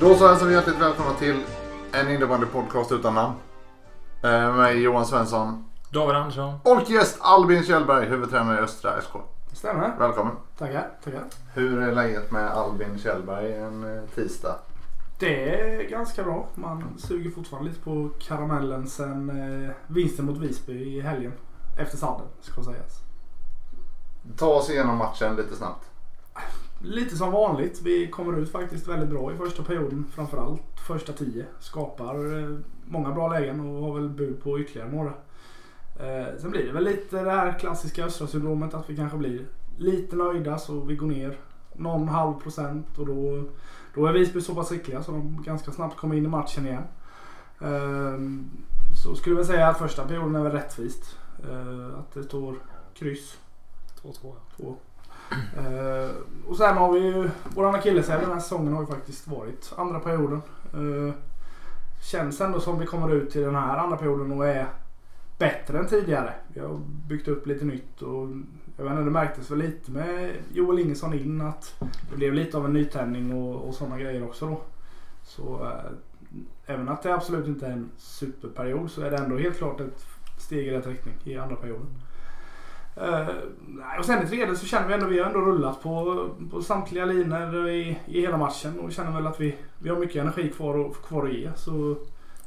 Då så hälsar vi hjärtligt välkomna till en innebandy podcast utan namn. Med Johan Svensson, David Andersson och gäst Albin Kjellberg, huvudtränare i Östra FK. Stämmer. Välkommen. Tackar. Hur är läget med Albin Kjellberg en tisdag? Det är ganska bra. Man suger fortfarande lite på karamellen sen vinsten mot Visby i helgen. Efter sanden, ska sägas. Ta oss igenom matchen lite snabbt. Lite som vanligt. Vi kommer ut faktiskt väldigt bra i första perioden. Framförallt första 10. Skapar många bra lägen och har väl bud på ytterligare några. Sen blir det väl lite det här klassiska Östra-syndromet att vi kanske blir lite nöjda så vi går ner någon halv procent och då är Visby så pass skickliga så de ganska snabbt kommer in i matchen igen. Så skulle jag säga att första perioden är väl rättvist. Att det står kryss. 2-2. Och sen har vi ju våran akilleshäl den här säsongen har ju faktiskt varit andra perioden. Känns ändå som vi kommer ut till den här andra perioden och är bättre än tidigare. Vi har byggt upp lite nytt och jag vet inte, det märktes väl lite med Joel Ingesson in att det blev lite av en nytändning och sådana grejer också då. Så även att det absolut inte är en superperiod så är det ändå helt klart ett steg i rätt riktning i andra perioden. Och sen i tredje så känner vi ändå att vi har ändå rullat på samtliga linjer i hela matchen och känner väl att vi har mycket energi kvar att ge. Så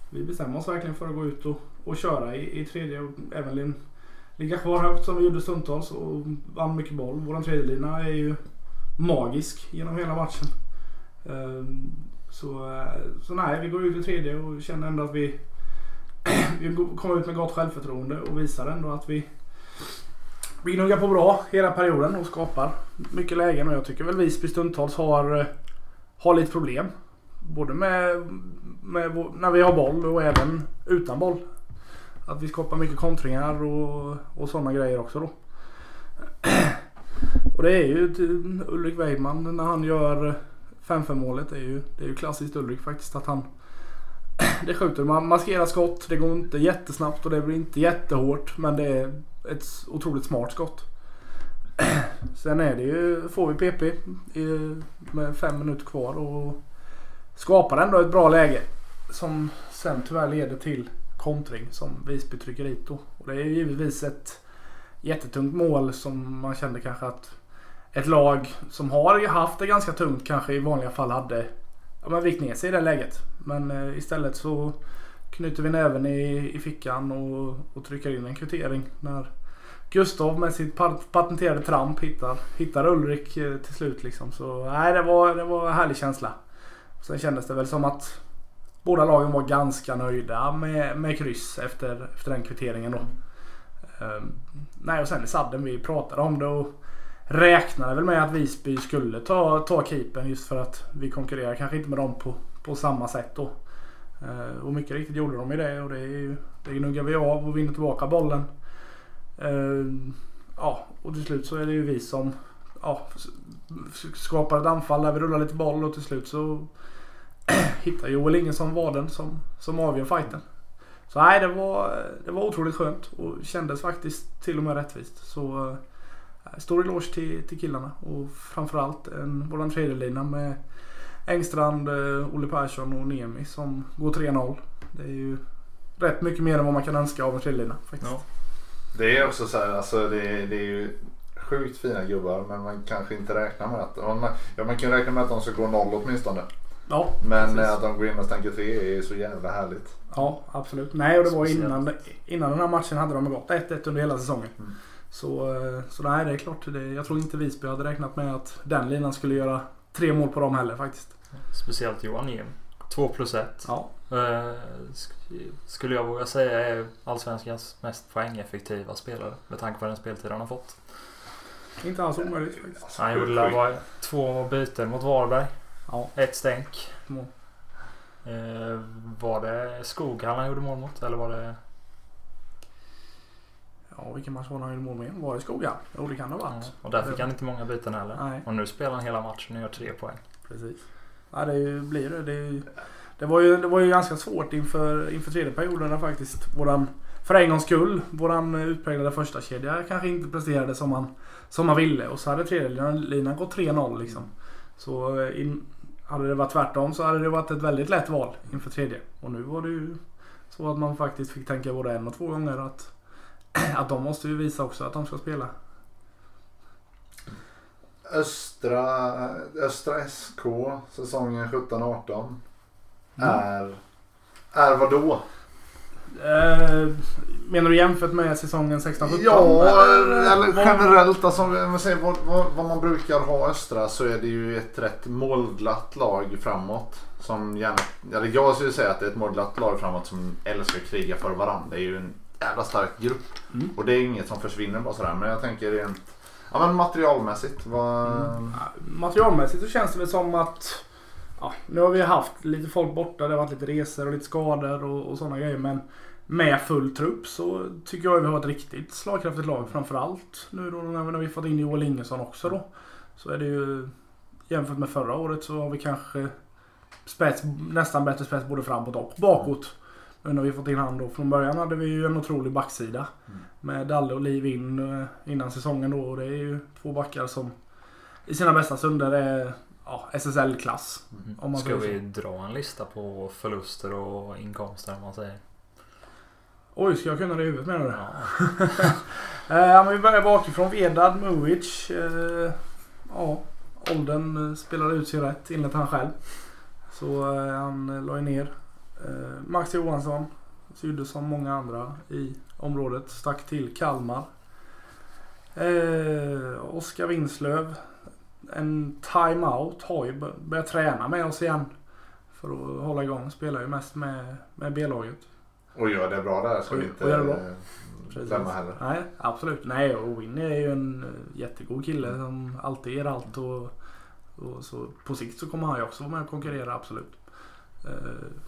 vi bestämmer oss verkligen för att gå ut och köra i tredje och även ligga kvar högt som vi gjorde stundtals och vann mycket boll. Vår tredjelina är ju magisk genom hela matchen. Så nej, vi går ut i tredje och känner ändå att vi kommer ut med gott självförtroende och visar ändå att vi nuggar på bra hela perioden och skapar mycket lägen och jag tycker väl Visby stundtals har lite problem. Både med när vi har boll och även utan boll. Att vi skapar mycket kontringar och sådana grejer också då. Och det är ju Ulrik Wegman när han gör 5-5 målet. Det är ju klassiskt Ulrik faktiskt att han det skjuter. Man maskerar skott, det går inte jättesnabbt och det blir inte jättehårt men det är ett otroligt smart skott. Sen är det ju, får vi PP med 5 minuter kvar och skapar ändå ett bra läge som sen tyvärr leder till kontring som Visby trycker hit då. Och det är ju givetvis ett jättetungt mål som man kände kanske att ett lag som har haft det ganska tungt kanske i vanliga fall hade vikt ner sig i det läget. Men istället så knyter vi näven i fickan och trycker in en kvittering när Gustav med sitt patenterade tramp hittar Ulrik till slut liksom. Så nej, det var en härlig känsla. Sen kändes det väl som att båda lagen var ganska nöjda med kryss efter den kvitteringen då. Och sen i sadden vi pratade om det och räknade väl med att Visby skulle ta keepern just för att vi konkurrerar kanske inte med dem på samma sätt då. Och mycket riktigt gjorde de i det och det gnuggar vi av och vinner tillbaka bollen. Och till slut så är det ju vi som skapar ett anfall där vi rullar lite boll och till slut så hittar Joel Ingesson vaden som avgör fighten. Så nej, det var otroligt skönt och kändes faktiskt till och med rättvist. Så stor eloge till killarna och framförallt vår tredjelina med Engstrand, Oli Persson och Nemi som går 3-0. Det är ju rätt mycket mer än vad man kan önska av en tredjelina faktiskt. Ja. Det är också så här, alltså det är ju sjukt fina gubbar men man kanske inte räknar med att man kan räkna med att de ska gå 0 åtminstone. Ja, men precis. Att de går in och stänker 3 är så jävla härligt. Ja, absolut. Nej, och det var innan den här matchen hade de gått 1-1 under hela säsongen. Mm. Så nej, det är klart. Jag tror inte Visby hade räknat med att den linan skulle göra 3 mål på dem heller faktiskt. Speciellt Johan Jim. 2+1. Ja. Skulle jag våga säga är allsvenskans mest poängeffektiva spelare med tanke på den speltid han har fått. Inte alls omöjligt faktiskt. Han gjorde bara 2 byten mot Varberg. Ja. 1 stänk. Mm. Var det Skog han gjorde mål mot eller var det... Ja, vilken match var han gjorde mål med? Var det Skog? Jo, det kan det ha varit. Ja, och där fick han inte många byten heller. Nej. Och nu spelar han hela matchen och gör 3 poäng. Precis. Ja, det var ju ganska svårt inför tredje perioden där faktiskt för en gångs skull våran utpräglade första kedja kanske inte presterade som man ville och så hade tredje linan gått 3-0 liksom. Så Hade det varit tvärtom så hade det varit ett väldigt lätt val inför tredje. Och nu var det ju så att man faktiskt fick tänka både en och två gånger att de måste ju visa också att de ska spela. Östra SK säsongen 17-18 är vad då? Menar du jämfört med säsongen 16-17? Ja, eller generellt alltså, man säger, vad man brukar ha Östra, så är det ju ett rätt måldlatt lag framåt som gärna, eller jag skulle säga att det är ett måldlatt lag framåt som älskar att kriga för varandra. Det är ju en jävla stark grupp och det är inget som försvinner bara sådär, men jag tänker rent materialmässigt materialmässigt så känns det väl som att nu har vi haft lite folk borta, det har varit lite resor och lite skador och sådana grejer, men med full trupp så tycker jag vi har ett riktigt slagkraftigt lag, framförallt nu då när vi fått in Joel Ingesson också då, så är det ju jämfört med förra året så har vi kanske nästan bättre spets både framåt och bakåt. Men när vi fått in han då, från början hade vi ju en otrolig backsida med Dalle och Liv innan säsongen då, och det är ju två backar som i sina bästa stunder är SSL-klass. Om man ska vi dra en lista på förluster och inkomster om man säger? Oj, ska jag kunna det i huvudet menar du? Ja. Vi börjar bakifrån. Vedad, Movic, Olden spelade ut sig rätt, inlett han själv. Så han la ner. Max Johansson gjorde som många andra i området, stack till Kalmar. Oskar Winslöv, en timeout, har ju börjat träna med oss igen för att hålla igång, spelar ju mest med B-laget och gör det bra där, ska vi inte glömma heller. Nej, absolut, nej, och Winnie är ju en jättegod kille som alltid ger allt och så på sikt så kommer han ju också vara med och konkurrera, absolut.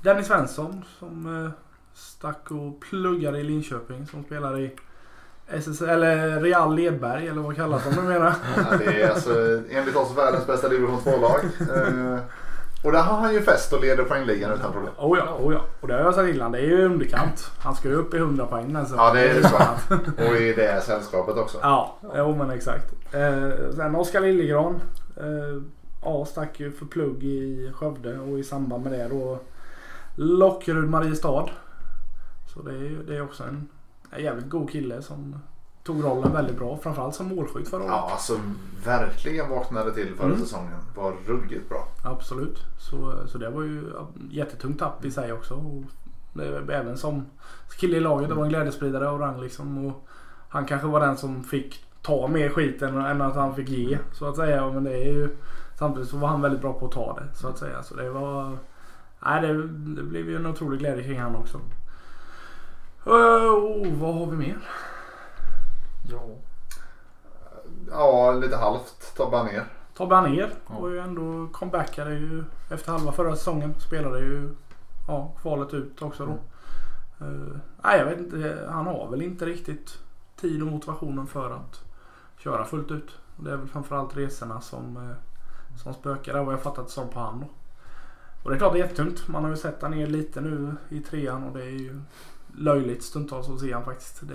Dennis Svensson som stack och pluggade i Linköping, som spelar i SSL, eller Real Ledberg eller vad kallas de numera? Ja, det är alltså enligt oss världens bästa division 2-lag. Och där har han ju fest och leder poängligan utan problem. Oh ja. Och det har jag sagt innan, det är ju underkant. Han ska ju upp i 100 poäng alltså. Ja, det är det sant. Och i det här sällskapet också. Ja, men exakt. Sen Oskar Liljegran. Stack ju för plugg i Skövde, och i samband med det då Lockerud Mariestad. Så det är också en jävligt god kille som tog rollen väldigt bra, framförallt som målskytt förra året. Ja, alltså verkligen vaknade till förra säsongen. Var ruggigt bra. Absolut. Så det var ju jättetungt tapp i sig också. Och det, även som kille i laget, det var en glädjespridare av rang liksom, och han kanske var den som fick ta mer skit än att han fick ge, så att säga, men det är ju samtidigt så var han väldigt bra på att ta det, så att säga. Så det var det blev ju en otrolig glädje kring han också. Vad har vi mer? Ja, lite halvt. Tobba ner. Och ju ändå comebackade ju efter halva förra säsongen. Spelade ju kvalet ut också då. Jag vet inte. Han har väl inte riktigt tid och motivationen för att köra fullt ut. Det är väl framförallt resorna som spökar där, vad jag fattat som på han då. Och det är klart det är jättetungt. Man har ju sett han ner lite nu i trean, och det är ju löjligt stundtals att se han faktiskt. Det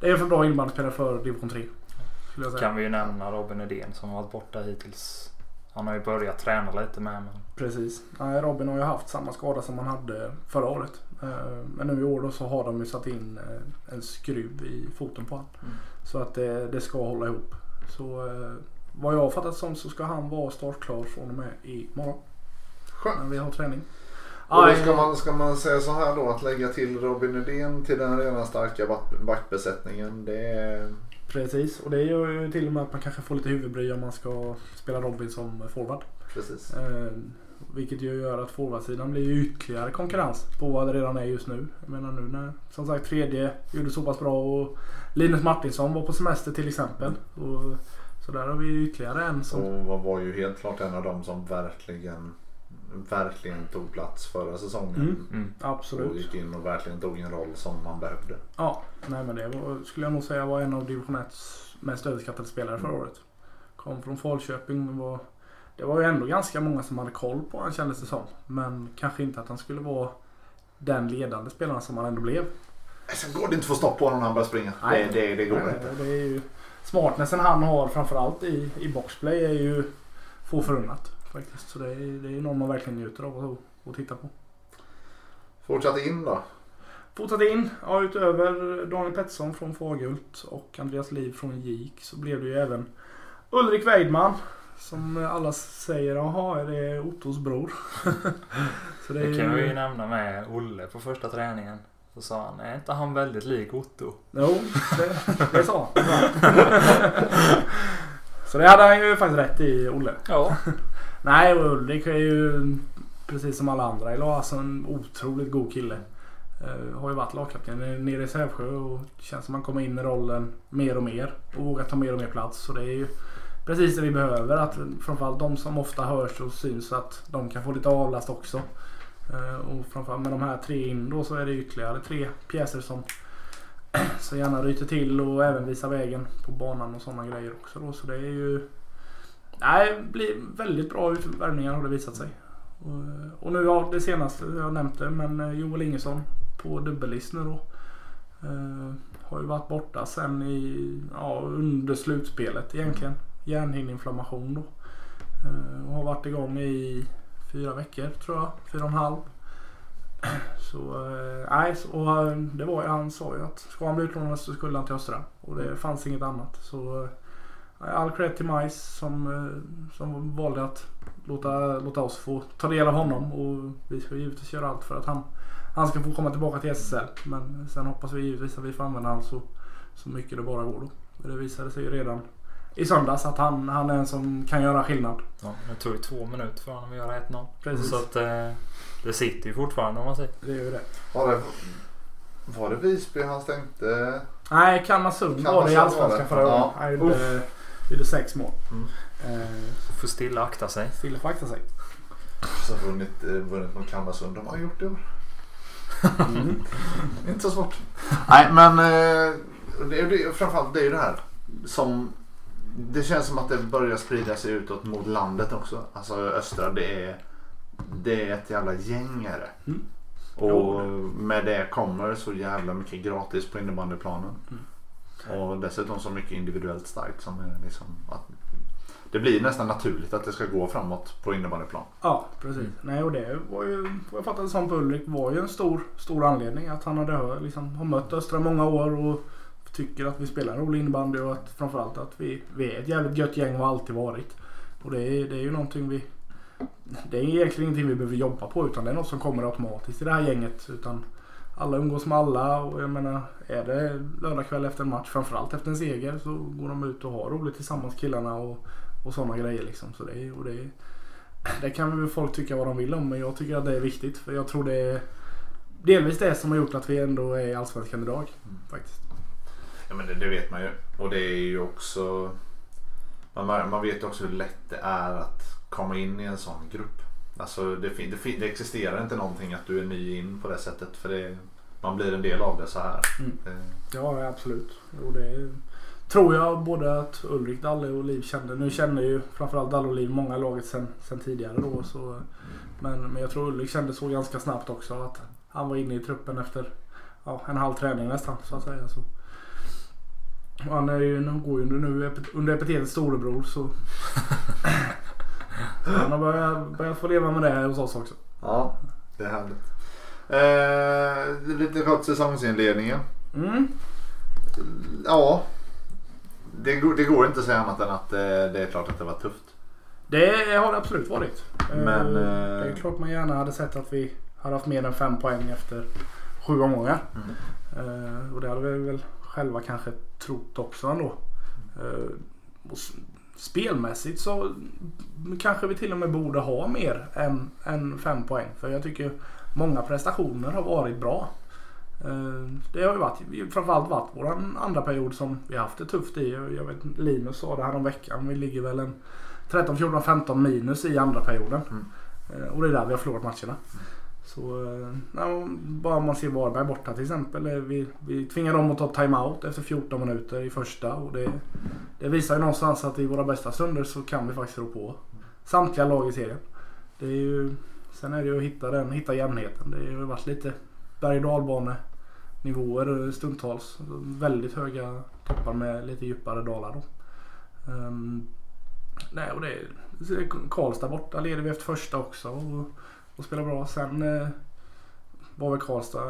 är ju en för bra innebandyspelare för division 3. Skulle jag säga. Kan vi ju nämna Robin Edén som har varit borta hittills. Han har ju börjat träna lite med men... Precis. Nej, Robin har ju haft samma skada som han hade förra året. Men nu i år då så har de ju satt in en skruv i foten på han. Så att det ska hålla ihop. Så vad jag har fattat som så ska han vara startklar från och med imorgon. Skönt. När vi har träning. Och då ska man säga så här då, att lägga till Robin Edén till den redan starka backbesättningen. Precis, och det gör ju till och med att man kanske får lite huvudbry om man ska spela Robin som forward. Precis. Vilket ju gör att forwardsidan blir ytterligare konkurrens på vad det redan är just nu. Jag menar nu när, som sagt, tredje gjorde så pass bra och Linus Martinsson var på semester till exempel. Och så där har vi ytterligare en som... Och var ju helt klart en av dem som verkligen tog plats förra säsongen. Absolut. Och gick in och verkligen tog en roll som man behövde. Ja, nej men det var, skulle jag nog säga, var en av division 1:s mest överskattade spelare förra året. Kom från Falköping, men det var ju ändå ganska många som hade koll på han, kändes det som. Men kanske inte att han skulle vara den ledande spelaren som han ändå blev. Sen går det inte att få stopp på honom när han börjar springa. Nej, det går inte. Det är ju smartnessen han har framförallt i boxplay är ju få förunnat. faktiskt. Så det är någon man verkligen njuter av att titta på. Fortsatt in då? Fortsatt in, ja, utöver Daniel Pettersson från Fagerhult och Andreas Liv från GIK så blev det ju även Ulrik Wegman, som alla säger, jaha, är det Ottos bror? Så det kan vi ju nämna med Olle på första träningen. Så sa han, är inte han väldigt lik Otto? Jo, det sa han. Så det hade han ju faktiskt rätt i, Olle. Ja. Nej, Ulrik är ju precis som alla andra i lag, alltså en otroligt god kille. Har ju varit lagkapten nere i Sävsjö och känns som man kommer in i rollen mer och mer och vågar ta mer och mer plats. Så det är ju precis det vi behöver, att framförallt de som ofta hörs och syns, att de kan få lite avlast också. Och framförallt med de här tre in då, så är det ytterligare tre pjäser som så gärna ryter till och även visar vägen på banan och sådana grejer också då. Så det är ju, nej, det blir väldigt bra utvärvningar har det visat sig. Och nu, ja, det senaste jag nämnde, men Joel Ingesson på dubbellist nu då, har ju varit borta sen i, ja, under slutspelet egentligen, hjärnhinneinflammation då, och har varit igång i 4 veckor tror jag, 4,5. Så nej, och det var ju, han sa ju att ska han bli utlånad så skulle han till Östra, och det fanns inget annat. Så all cred till Majs som valde att låta oss få ta del av honom, och vi ska givetvis göra allt för att han ska få komma tillbaka till SSL, men sen hoppas vi givetvis att vi får använda honom så mycket det bara går då. Det visade sig redan i söndags att han är en som kan göra skillnad. Ja, det tog ju 2 minuter för honom att göra 1-0. Precis. Så att det sitter ju fortfarande, om man säger. Det är ju det. Var det Visby han stängte? Nej, Kalmarsund var det i allsvenskan förra året. Han gjorde 6 mål. Mm. Får Stille akta sig. Stille får akta sig. Så har vunnit mot Kalmarsund. De har gjort det. Mm. Inte så svårt. Nej, men framförallt det är ju det här som, det känns som att det börjar sprida sig utåt mot landet också. Alltså Östra, det är ett jävla gängare. Mm. Och med det kommer så jävla mycket gratis på innebandyplanen. Mm. Och dessutom så mycket individuellt starkt som är liksom att det blir nästan naturligt att det ska gå framåt på innebandyplan. Ja, precis. Mm. Nej, och det var ju, jag fattade som på Ulrik, var ju en stor anledning att han hade liksom, har mött Östra många år och tycker att vi spelar en rolig innebandy, och att framförallt att vi är ett jävligt gött gäng och har alltid varit. Och det är ju någonting det är egentligen ingenting vi behöver jobba på, utan det är något som kommer automatiskt i det här gänget, utan alla umgås med alla, och jag menar, är det lördagkväll efter en match, framförallt efter en seger, så går de ut och har roligt tillsammans, killarna och sådana grejer liksom. Så det kan väl folk tycka vad de vill om, men jag tycker att det är viktigt, för jag tror det är delvis det som har gjort att vi ändå är allsvenskan idag faktiskt. Ja, men det vet man ju, och det är ju också, man vet också hur lätt det är att komma in i en sån grupp. Alltså det existerar inte någonting att du är ny in på det sättet, för man blir en del av det så här. Mm. Ja, absolut. Och det tror jag både att Ulrik, Dalle och Liv kände. Nu känner ju framförallt Dalle och Liv många laget sen tidigare då, så men jag tror Ulrik kände så ganska snabbt också, att han var inne i truppen efter en halv träning nästan, så att säga. Så han är ju, han går ju nu under epitetet storebror, så han har börjat få leva med det här hos oss också. Ja, det är härligt. Lite kort säsongsinledningen. Mm. Ja, det går inte att säga annat än att det är klart att det var tufft. Det har det absolut varit. Men det är klart man gärna hade sett att vi hade haft mer än 5 poäng efter 7 omgångar. Mm. Och det hade vi väl själva kanske trott också ändå. Spelmässigt så kanske vi till och med borde ha mer än 5 poäng. För jag tycker många prestationer har varit bra. Det har ju varit, framförallt varit vår andra period som vi har haft det tufft i. Jag vet, Linus sa det här om veckan. Vi ligger väl en 13, 14, 15 minus i andra perioden. Mm. Och det är där vi har förlorat matcherna. Så bara man ser Varberg borta till exempel, vi tvingar dem att ta timeout efter 14 minuter i första, och det visar ju någonstans att i våra bästa stunder så kan vi faktiskt rå på samtliga lag i serien. Det är ju, sen är det ju att hitta jämnheten. Det har ju varit lite berg-dalbanenivåer stundtals, väldigt höga toppar med lite djupare dalar då. Nej, och det är Karlstad borta leder vi efter första också och spelar bra. Sen var väl Karlstad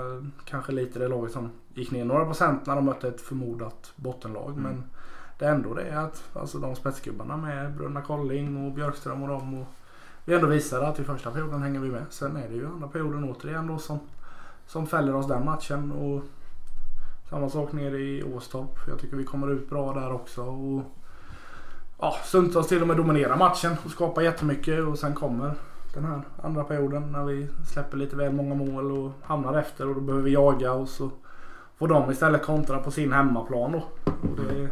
kanske lite det laget som gick ner några procent när de mötte ett förmodat bottenlag. Mm. Men det ändå det är att alltså, de spetsgubbarna med Brunna Kolling och Björkström och dem och vi ändå visade att i första perioden hänger vi med. Sen är det ju andra perioden återigen då som fäller oss den matchen. Och samma sak nere i Åstorp. Jag tycker vi kommer ut bra där också. Och ja, Sundsvall till och med dominerar matchen och skapar jättemycket. Och sen kommer den här andra perioden när vi släpper lite väl många mål och hamnar efter. Och då behöver vi jaga och så får de istället kontra på sin hemmaplan då. Och det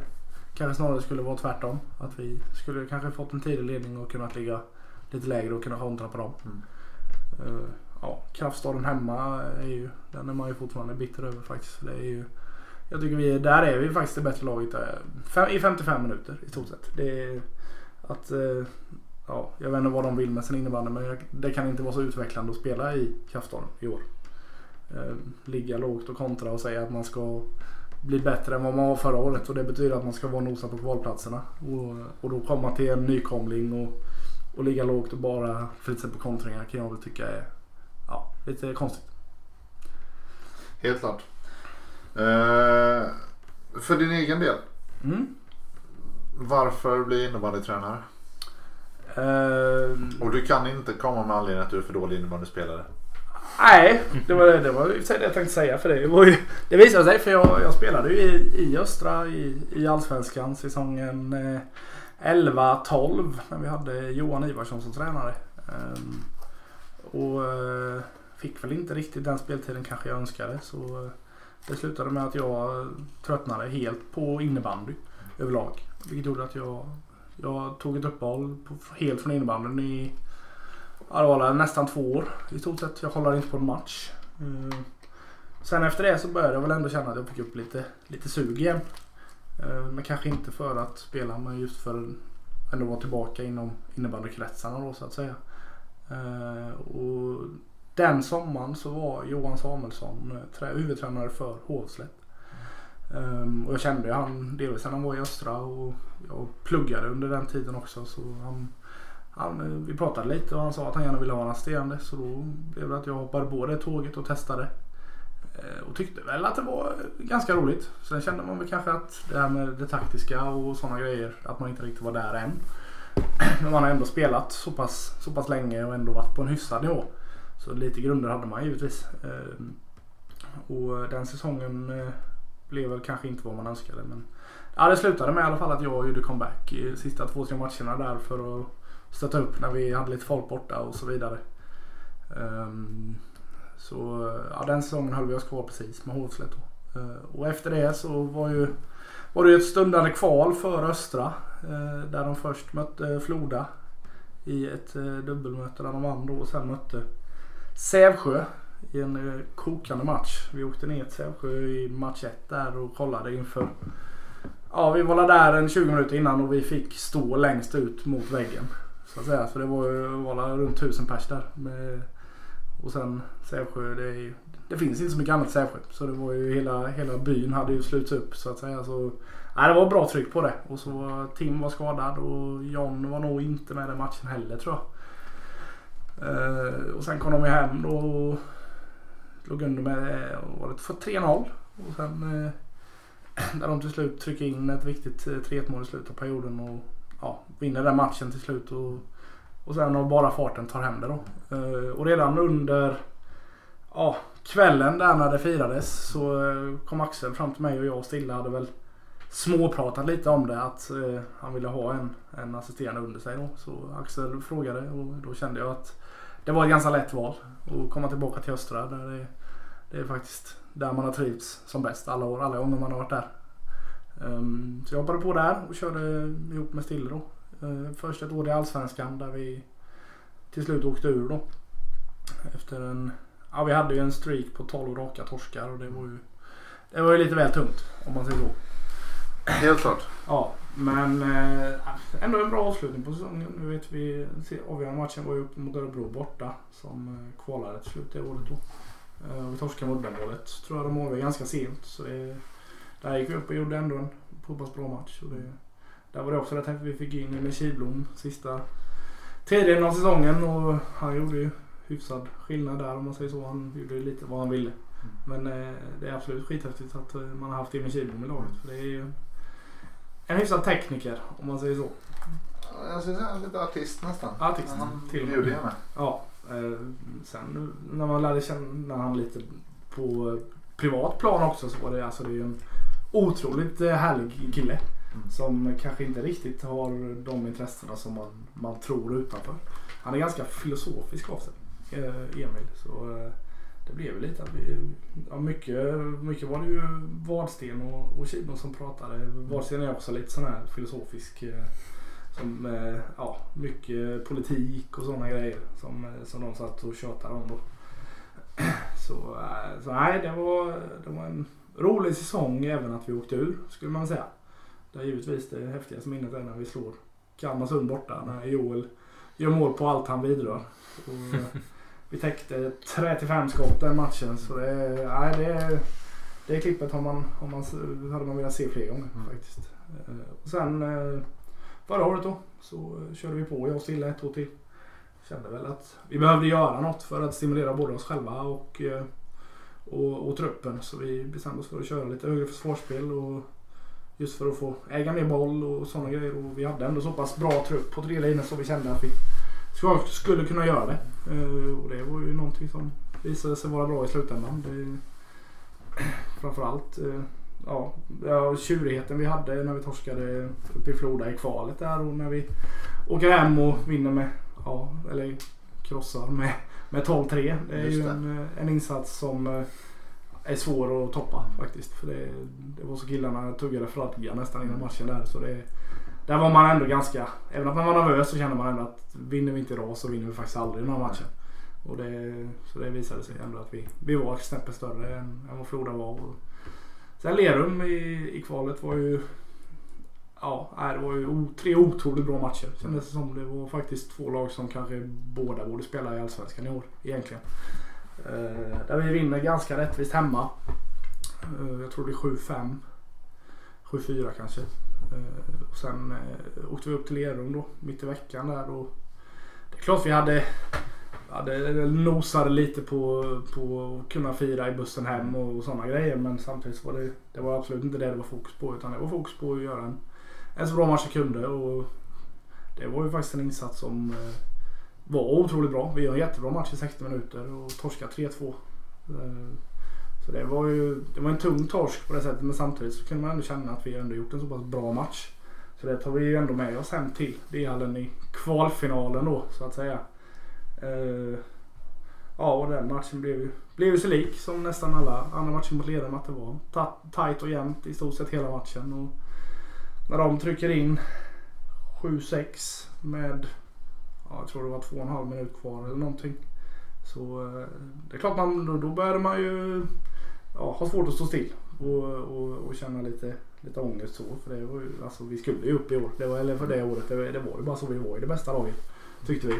kanske snarare skulle vara tvärtom. Att vi skulle kanske fått en tidig ledning och kunnat ligga lite lägre och kunna kontra på dem. Mm. Ja, Kraftstaden hemma är ju, den är man ju fortfarande bitter över faktiskt. Det är ju, jag tycker vi, där är vi faktiskt det bättre laget i 55 minuter i stort sett. Det är att, ja, jag vet inte vad de vill med sin innebandy, men det kan inte vara så utvecklande att spela i Kraftstaden i år. Ligga lågt och kontra och säga att man ska bli bättre än vad man var förra året, och det betyder att man ska vara nosa på kvalplatserna och då komma till en nykomling och ligga lågt och bara flytta på kontringar kan jag väl tycka är lite konstigt. Helt klart. För din egen del. Mm. Varför bli innebandytränare? Och du kan inte komma med anledningen att du är för dålig innebandyspelare. Nej, det var det jag tänkte säga för dig. Det visade sig för jag spelade ju i Östra i Allsvenskan säsongen 11-12 när vi hade Johan Ivarsson som tränare. Och fick väl inte riktigt den speltiden kanske jag önskade, så det slutade med att jag tröttnade helt på innebandy överlag. Vilket gjorde att jag tog ett uppehåll helt från innebandyn i nästan 2 år i stort sett. Jag kollade inte på en match. Sen efter det så började jag väl ändå känna att jag fick upp lite sug igen. Men kanske inte för att spela, men just för att ändå vara tillbaka inom innebandykretsarna då så att säga. Och den sommaren så var Johan Samuelsson huvudtränare för Hovslätt. Och jag kände han delvis när han var i Östra, och jag pluggade under den tiden också, så vi pratade lite och han sa att han gärna ville ha en assisterande, så då blev det att jag hoppade på det tåget och testade och tyckte väl att det var ganska roligt. Sen kände man väl kanske att det här med det taktiska och sådana grejer, att man inte riktigt var där än. Men man har ändå spelat så pass länge och ändå varit på en hyfsad nivå. Så lite grunder hade man givetvis. Och den säsongen blev väl kanske inte vad man önskade. Men ja, det slutade med i alla fall att jag gjorde comeback i sista 2-3 matcherna där för att stötta upp när vi hade lite folk borta och så vidare. Så ja, den säsongen höll vi oss kvar precis med Hovslätt då. Och efter det så var det ett stundande kval för Östra, där de först mötte Floda i ett dubbelmöte där de vann då, och sen mötte Sävsjö i en kokande match. Vi åkte ner till Sävsjö i match 1 där och kollade inför. Ja, vi var där en 20 minuter innan och vi fick stå längst ut mot väggen så att säga. Så det var runt 1000 pers där. Och sen Sävsjö, det finns inte så mycket annat i Sävsjö, så det var ju hela byn hade ju sluts upp så att säga. Så nej, det var bra tryck på det, och så Tim var skadad och John var nog inte med i matchen heller tror jag. Och sen kom de hem då och låg under med och var det för 3-0, och sen där de till slut trycker in ett viktigt 3-1-mål i slutet av perioden och ja, vinner den matchen till slut, och sen av bara farten tar hem det då. Och redan under kvällen där när det firades så kom Axel fram till mig, och jag och Stille hade väl småpratat lite om det, att han ville ha en assisterande under sig då. Så Axel frågade, och då kände jag att det var ett ganska lätt val att komma tillbaka till Östra, där det är faktiskt där man har trivts som bäst alla gånger man har varit där. Så jag hoppade på där och körde ihop med Stille då. Först ett år i Allsvenskan där vi till slut åkte ur då. Efter vi hade ju en streak på 12 raka torskar, och det var ju lite väl tungt om man säger så. Helt klart. Ja, men ändå en bra avslutning på säsongen. Nu vet vi, avgörande matchen var ju upp mot Örebro borta som kvalade till slut det året då. Vi torskade målet, tror jag de målade ganska sent, så där gick vi upp och gjorde ändå en pass bra match, och det Där var det också att vi fick in Emi Kielblom sista tredjedelen av säsongen, och han gjorde ju hyfsad skillnad där om man säger så. Han gjorde lite vad han ville. Men det är absolut skithäftigt att man har haft Emi Kielblom i laget, för det är ju en hyfsad tekniker om man säger så. Jag syns han är lite artist nästan. Artist till och med. Ja, sen när man lärde känna han lite på privat plan också, så var det, alltså det är ju en otroligt härlig kille som kanske inte riktigt har de intressena som man tror utanför. Han är ganska filosofisk av sig, Emil, så det blev ju lite att vi, ja, mycket var det ju Vardsten och Kielblom som pratade. Vardsten är också lite sån här filosofisk som, ja, mycket politik och sådana grejer som de satt och tjötade om då. Så nej, det var en rolig säsong, även att vi åkte ur skulle man säga. Det är givetvis det häftigaste minnet är när vi slår Kalmarsund borta, när Joel gör mål på allt han vidrör. Vi täckte 35 skott den matchen, så det klippet hade man velat se fler gånger faktiskt. Och sen förra året då så körde vi på, jag och Stille ett år till. Kände väl att vi behövde göra något för att stimulera både oss själva och truppen, så vi bestämde oss för att köra lite högre försvarsspel och just för att få äga mer boll och sådana grejer, och vi hade ändå så pass bra trupp på tre linjer så vi kände att vi skulle kunna göra det, och det var ju någonting som visade sig vara bra i slutändan. Framförallt ja, tjurigheten vi hade när vi torskade uppe i Floda i kvalet där, och när vi åker hem och vinner med, ja, eller krossar med 12-3. Det är ju en insats som är svår att toppa faktiskt. För det var så killarna tuggade fradga nästan innan matchen där. Så där var man ändå ganska, även om man var nervös så kände man ändå att vinner vi inte idag så vinner vi faktiskt aldrig någon matchen. Och så det visade sig ändå att vi var snäppet större än vad Floda var. Och sen Lerum i kvalet var ju... Ja, det var ju tre otroligt bra matcher. Kändes det som det var faktiskt två lag som kanske båda borde spela i Allsvenskan i år egentligen. Där vi vinner ganska rättvist hemma. Jag tror det är 7-5. 7-4 kanske. Och sen åkte vi upp till Lerum då, mitt i veckan där. Och det är klart vi hade nosade lite på att kunna fira i bussen hem och sådana grejer. Men samtidigt var det var absolut inte det var fokus på. Utan det var fokus på att göra en så bra match jag kunde, och det var ju faktiskt en insats som var otroligt bra. Vi gör en jättebra match i 60 minuter och torskar 3-2. Så det var en tung torsk på det sättet, men samtidigt så kunde man ändå känna att vi ändå gjort en så pass bra match. Så det tar vi ju ändå med oss hem till delen i kvalfinalen då, så att säga. Ja, och den matchen blev ju så lik som nästan alla andra matcher mot Lerum att det var tajt och jämnt i stort sett hela matchen, och när de trycker in 7-6 med, ja, jag tror det var 2,5 minut kvar eller någonting. Så det är klart då började man ju ha svårt att stå still och känna lite ångest så, för det var ju, alltså vi skulle ju upp i år. Det var ju bara så vi var i det bästa laget tyckte vi.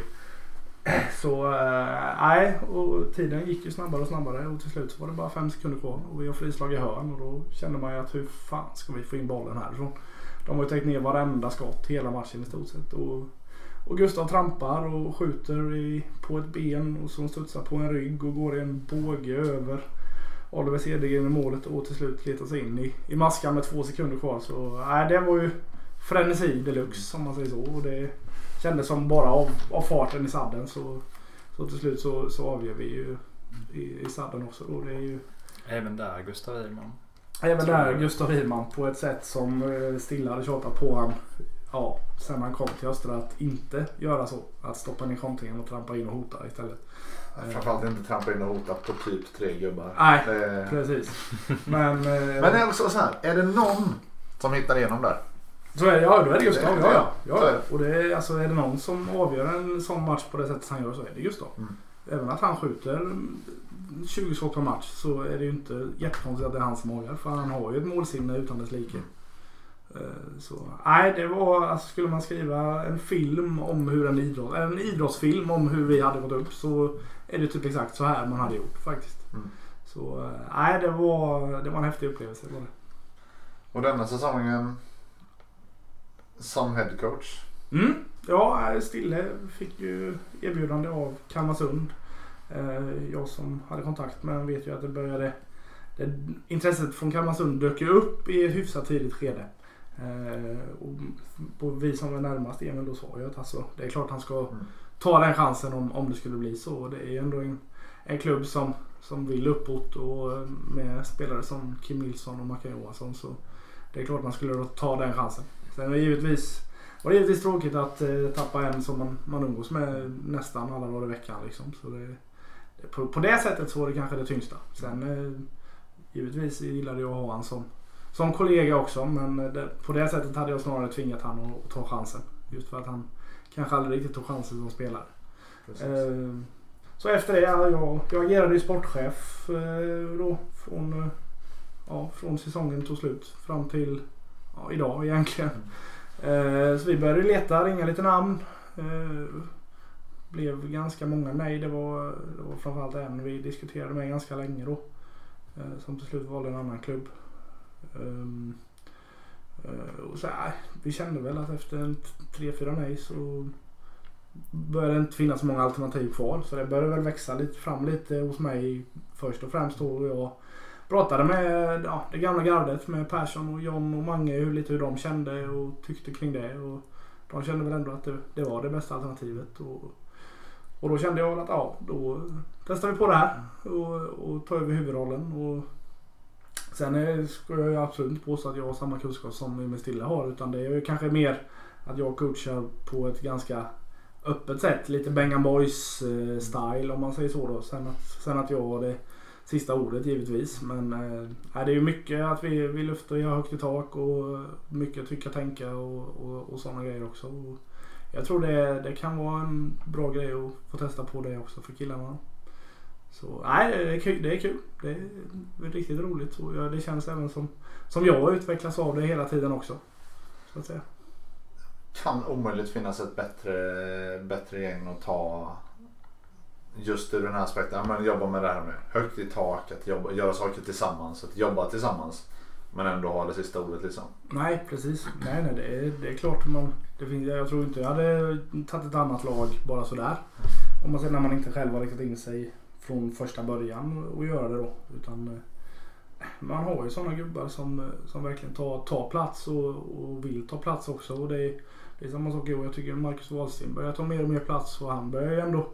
Så och tiden gick ju snabbare och snabbare, och till slut så var det bara 5 sekunder kvar och vi har frislag i hörn, och då kände man ju att hur fan ska vi få in bollen härifrån? De har ju täckt ner varenda skott hela matchen i stort sett, och Gustav trampar och skjuter på ett ben och som studsar på en rygg och går i en båge över Oliver Cedergren i målet, och till slut letar sig in i maskan med 2 sekunder kvar. Så det var ju frenesi deluxe som man säger så, och det kändes som bara av farten i sadden så till slut så avgör vi ju i sadden också, och det är ju... Även där Gustav Ehrman. Även där Gustav Ehrman på ett sätt som Stille hade tjatat på han, ja, sen han kom till Östra, att inte göra så, att stoppa ner kontingen och trampa in och hota istället. Framförallt inte trampa in och hota på typ 3 gubbar. Nej, precis. Men det är också så här, är det någon som hittar igenom där? Så är det, ja, då är det Gustav. Ja. Och det är, alltså, är det någon som avgör en sån match på det sättet han gör, så är det Gustav. Även att han skjuter 20 skott per match, så är det ju inte jättekonstigt att det är han som avgör, för han har ju ett målsinne utan dess like. Så nej, det var, alltså, skulle man skriva en film om hur en idrottsfilm om hur vi hade gått upp, så är det typ exakt så här man hade gjort faktiskt. Så nej, det var en häftig upplevelse. Och denna säsongen som headcoach. Mm. Ja, Stille fick ju erbjudande av Kalmarsund. Jag som hade kontakt med vet ju att det började... Intresset från Kalmarsund dök ju upp i hyfsat tidigt skede. Och vi som var närmast Emil då sa ju att alltså, det är klart han ska ta den chansen om det skulle bli så. Det är ju ändå en klubb som vill uppåt och med spelare som Kim Nilsson och Mackan Johansson, så det är klart man skulle då ta den chansen. Sen var det givetvis tråkigt att tappa en som man umgås med nästan alla dagar i veckan liksom. Så det, på det sättet så var det kanske det tyngsta. Sen givetvis gillade jag att ha han som kollega också, men på det sättet hade jag snarare tvingat han att ta chansen. Just för att han kanske aldrig riktigt tog chansen som spelare. Så efter det, jag agerade ju sportchef då från säsongen tog slut fram till idag egentligen. Så vi började leta, ringa lite namn. Blev ganska många nej, det var framförallt en vi diskuterade med ganska länge då. Som till slut valde en annan klubb. Och så vi kände väl att efter 3-4 nej så började det inte finnas så många alternativ kvar, så det började väl växa lite fram hos mig först och främst då, och jag pratade med det gamla gardet, med Persson och John och Mange, hur de kände och tyckte kring det, och de kände väl ändå att det var det bästa alternativet, och då kände jag att då testar vi på det här och tar över huvudrollen. Och sen ska jag ju absolut inte påstå att jag har samma kunskap som Emil Stille har, utan det är ju kanske mer att jag coachar på ett ganska öppet sätt, lite Bang & Boys style om man säger så då. Sen att jag har det sista ordet givetvis, men det är ju mycket att vi lyfter och gör högt i tak och mycket tycka, tänka och sådana grejer också. Och jag tror det kan vara en bra grej att få testa på det också för killarna. Så det är kul. Det är riktigt roligt, och det känns även som jag utvecklas av det hela tiden också, så att säga. Kan omöjligt finnas ett bättre gäng att ta just ur den här aspekten. Men jobba med det här med högt i tak, att göra saker tillsammans, att jobba tillsammans men ändå ha det sista ordet liksom. Nej, precis. Nej, det är klart det finns. Jag tror inte jag hade tagit ett annat lag bara så där. Om man säger när man inte själv har riktat in sig från första början och göra det då, utan man har ju sådana gubbar som verkligen tar plats och vill ta plats också, och det är samma sak. Jag tycker Marcus Wahlstein börjar ta mer och mer plats, och han börjar ju ändå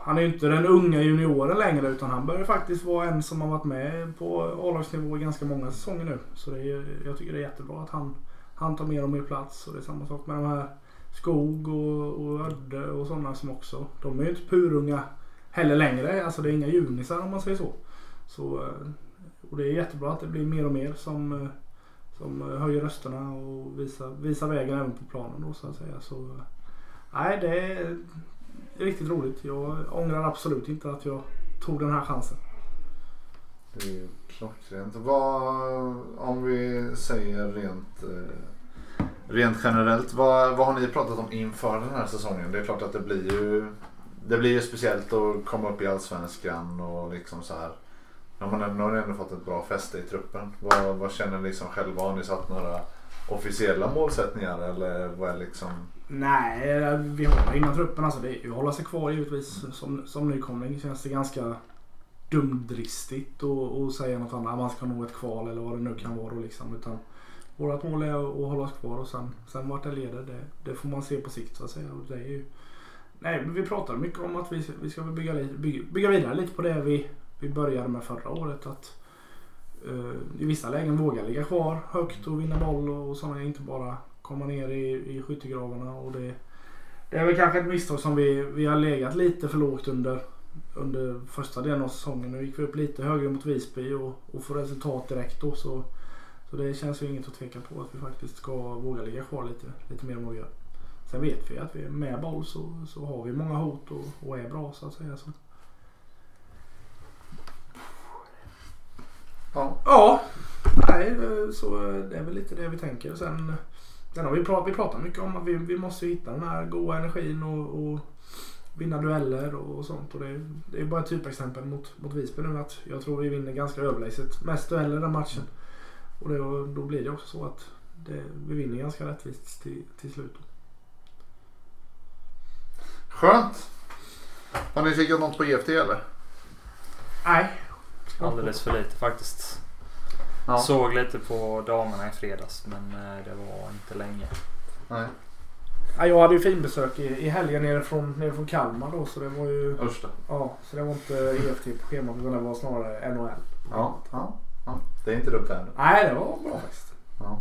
han är ju inte den unga junioren längre, utan han börjar faktiskt vara en som har varit med på A-lagsnivå i ganska många säsonger nu, så jag tycker det är jättebra att han tar mer och mer plats. Och det är samma sak med de här Skog och Ödde och sådana som också, de är ju inte purunga heller längre, alltså det är inga junisar om man säger så. Och det är jättebra att det blir mer och mer som höjer rösterna och visar vägen även på planen då, så att säga. Så det är riktigt roligt. Jag ångrar absolut inte att jag tog den här chansen. Det är ju klockrent. Om vi säger rent generellt, vad har ni pratat om inför den här säsongen? Det är klart att det blir ju speciellt att komma upp i Allsvenskan och liksom så här. När man ändå fått ett bra fäste i truppen, vad känner ni liksom själva? Har ni satt några officiella målsättningar eller vad är liksom? Nej, vi håller innan truppen, alltså det är ju hålla sig kvar givetvis. Som nykomling känns det ganska dumdristigt att säga något annat, man ska nå ett kval eller vad det nu kan vara då liksom, utan vårt mål är att hålla oss kvar, och sen vart det leder det får man se på sikt, så att säga. Och det är ju... Nej, vi pratar mycket om att vi ska bygga vidare lite på det vi började med förra året, att i vissa lägen våga ligga kvar högt och vinna boll och sådana, inte bara komma ner i skyttegravarna. Och det är väl kanske ett misstag som vi har legat lite för lågt under första delen av säsongen. Nu gick vi upp lite högre mot Visby och får resultat direkt då, så det känns ju inget att tveka på att vi faktiskt ska våga ligga kvar lite mer än vad vi gör. Sen vet vi att vi är med boll så har vi många hot och är bra, så att säga. Så. Ja, nej, så det är väl lite det vi tänker. Sen har vi pratat mycket om att vi måste hitta den här goda energin och vinna dueller och sånt. Och det är bara ett typexempel mot Visby nu, att jag tror vi vinner ganska överlägset mest dueller den matchen. Och då blir det också så att vi vinner ganska rättvist till slut. Skönt. Har ni kikat något på EFT eller? Nej. Alldeles för lite faktiskt. Ja. Såg lite på damerna i fredags, men det var inte länge. Nej. Ja, jag hade ju finbesök i helgen nere från Kalmar då, så det var ju Östra. Ja, så det var inte EFT på schemat, utan det var snarare NHL. Ja. Det är inte dumt ändå. Nej, det var bra faktiskt. Ja.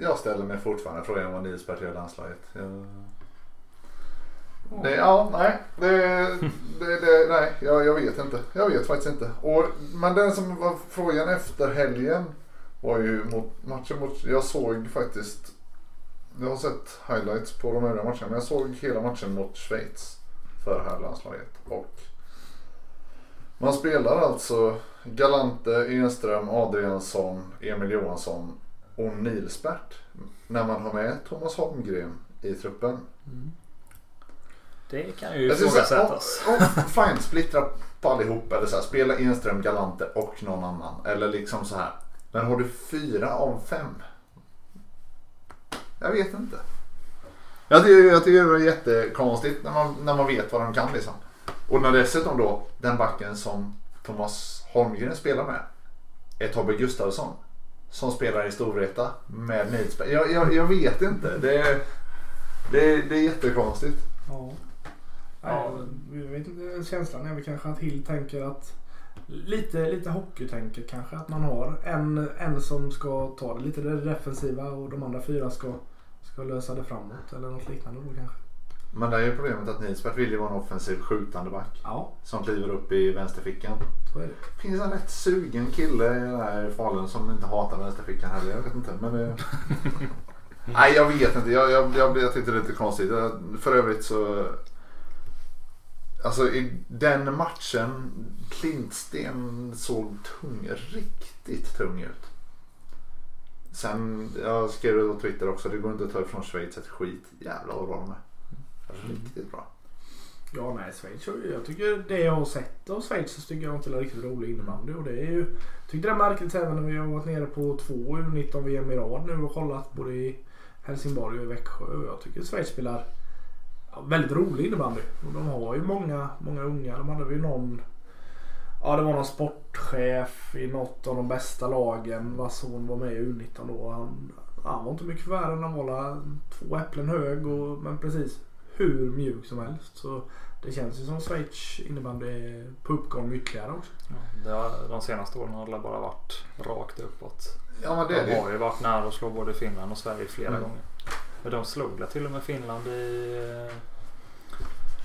Jag ställer mig fortfarande frågan om Nils Bertil landslaget. Jag vet inte. Jag vet faktiskt inte. Men den som var frågan efter helgen var ju matchen mot jag såg faktiskt, jag har sett highlights på de övriga matcherna, men jag såg hela matchen mot Schweiz för här landslaget, och man spelar alltså Galante, Enström, Adriansson, Emil Johansson och Nilsbert när man har med Thomas Holmgren i truppen. Mm. Det kan ju ifrågasättas. Fine, splittra på allihop eller så här, spela Enström, Galante och någon annan eller liksom så här. Men har du 4 av 5? Jag vet inte. Jag tycker det är jättekonstigt när man vet vad de kan liksom. Och när dessutom då den backen som Thomas Holmgren spelar med är Tobbe Gustafsson som spelar i Storvreta med Nilsberg. Jag vet inte. Det är jättekonstigt. Ja. Jag vet inte, känslan är väl kanske att Hill tänker att lite hockeytänket kanske, att man har en som ska ta det lite det defensiva och de andra 4 ska lösa det framåt eller något liknande då kanske. Men det är ju problemet att Nilsberg vill ju vara en offensiv skjutande back som kliver upp i vänsterfickan. Så är det. Finns en rätt sugen kille i den här Falun som inte hatar vänsterfickan heller, jag vet inte. Men det... Nej, jag vet inte. Jag tyckte det är lite konstigt. För övrigt så... Alltså i den matchen, Klintsten såg riktigt tung ut. Sen, jag skrev det på Twitter också, det går inte att ta ifrån Schweiz ett skit. Jävlar vad bra de är. Riktigt bra. Ja, nej, Schweiz. Jag tycker det jag har sett av Schweiz så tycker jag inte det är riktigt rolig innebandy. Och det är ju, tyckte det är märkligt även när vi har varit nere på 2 U19 VM i rad nu och kollat både i Helsingborg och i Växjö. Och jag tycker Schweiz spelar... Ja, väldigt rolig innebandy. Och de har ju många unga. De hade ju någon... Ja, det var någon sportchef i något av de bästa lagen. Vars son var med i U19 då. Han var inte mycket värre än att hålla 2 äpplen hög. Men precis hur mjuk som helst. Så det känns ju som Schweiz innebandy på uppgång ytterligare också. Ja, de senaste åren har det bara varit rakt uppåt. Ja, men det är det. De har ju varit nära att slå både Finland och Sverige flera gånger. Men de slog till och med Finland i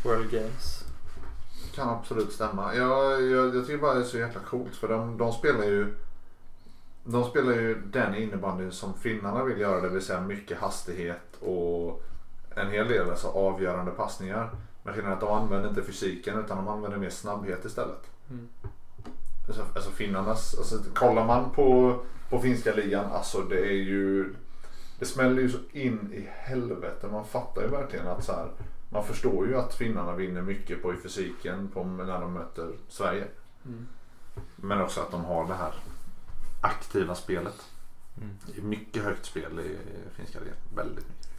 World Games. Kan absolut stämma. Jag tycker bara det är så jävla coolt. För de spelar ju den innebandyn som finnarna vill göra. Det vill säga mycket hastighet och en hel del alltså avgörande passningar. Men skillnaden är att de använder inte fysiken utan de använder mer snabbhet istället. Mm. Alltså finnarnas... Alltså, kollar man på finska ligan, alltså det är ju... Det smäller ju så in i helvete. Man fattar ju verkligen att så här, man förstår ju att finnarna vinner mycket på i fysiken på när de möter Sverige. Mm. Men också att de har det här aktiva spelet. Mm. Det är mycket högt spel i finska ligan. Väldigt mycket.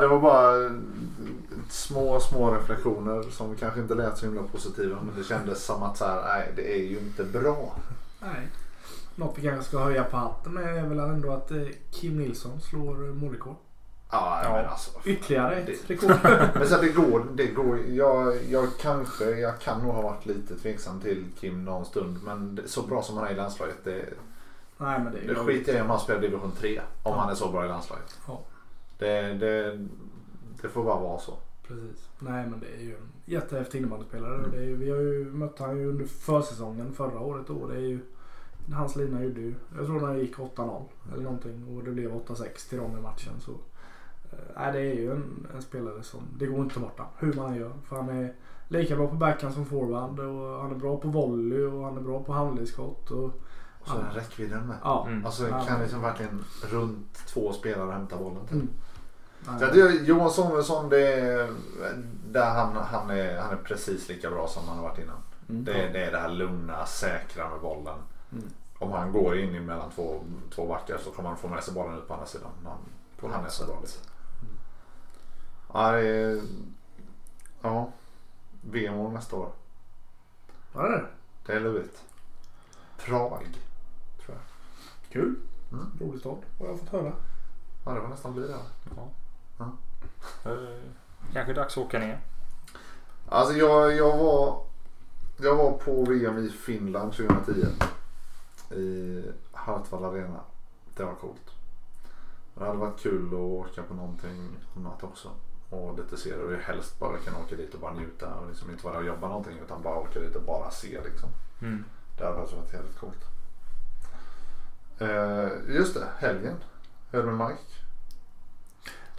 Det var bara små reflektioner som kanske inte lät så himla positiva. Men det kändes som att så här, det är ju inte bra. Nej. Något vi kanske ska höja på hatten är väl ändå att Kim Nilsson slår målrekord. Alltså, ytterligare ett rekord. Men så det går. Jag kan nog ha varit lite tveksam till Kim någon stund. Men så bra som han är i landslaget. Det skiter jag i om han spelar division 3. Om han är så bra i landslaget. Ja. Det får bara vara så. Precis. Nej, men det är ju en jättehäftig innebandyspelare. Mm. Vi har ju mött han ju under försäsongen förra året. Och det är ju... Hans lina gjorde ju, jag tror den gick 8-0 eller någonting och det blev 8-6 till dem i matchen. Så det är ju en spelare som, det går inte borta hur man gör. För han är lika bra på backhand som forward och han är bra på volley och han är bra på handledsskott. Och så räckvidden med. Ja. Mm. Alltså kan liksom verkligen runt 2 spelare hämta bollen till. Mm. Så det är Johan Samuelsson, där han är precis lika bra som han har varit innan. Mm. Det är det här lugna, säkra med bollen. Mm. Om han går in mellan två backar så kommer han få med sig bollen ut på andra sidan. På den nästa dagen. Ja, VM nästa år. Vad är det? Det är lurigt. Prag, tror jag. Kul. Mm. Rolig stad, vad jag har fått höra. Ja, det var nästan blir det. Ja. Ja. Kanske dags att åka ner. Alltså jag var på VM i Finland 2010 i Hartwall Arena. Det var coolt. Det hade varit kul att åka på någonting annat också. Och lite se det. Helst bara kan åka dit och bara njuta. Och liksom inte vara och jobba någonting utan bara åka dit och bara se liksom. Mm. Det hade varit helt coolt. Just det, helgen. Hur är det med Mike?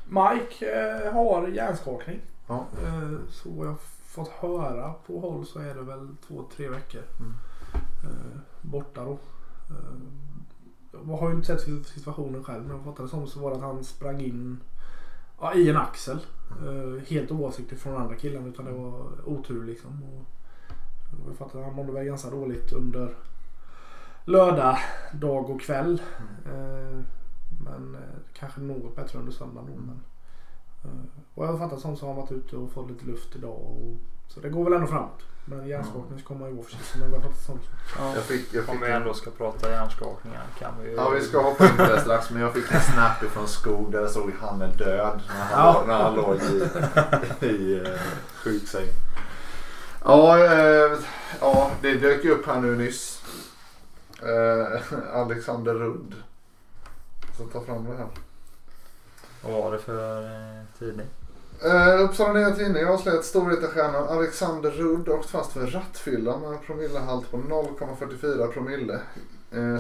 Mike har hjärnskakning. Ja. Så jag har fått höra på håll så är det väl 2-3 veckor borta då. Jag har ju inte sett situationen själv, men jag fattade som så var att han sprang in i en axel. Helt oavsiktligt från andra killen, utan det var otur liksom. Och jag fattade att han mådde väl ganska dåligt under lördag, dag och kväll. Men kanske något bättre under söndagen. Men, och jag fattar som så har han varit ute och fått lite luft idag. Och, så det går väl ändå framåt. Men hjärnskakning så kommer jag ju försiktigt. Men jag fattar som så. Ja, om vi ändå ska prata hjärnskakningar kan vi... Ja, vi ska hoppa in på det strax. Men jag fick en snap ifrån Skog där jag såg att han är död. När han låg i sjuksäng. Ja, det dök ju upp här nu nyss. Alexander Rudd. Så ta fram det här. Vad var det för tidning? Uppsala Nya Tidning avslöjat storhetsstjärnan Alexander Rudd åkt fast för rattfylla med en promillehalt på 0,44 promille.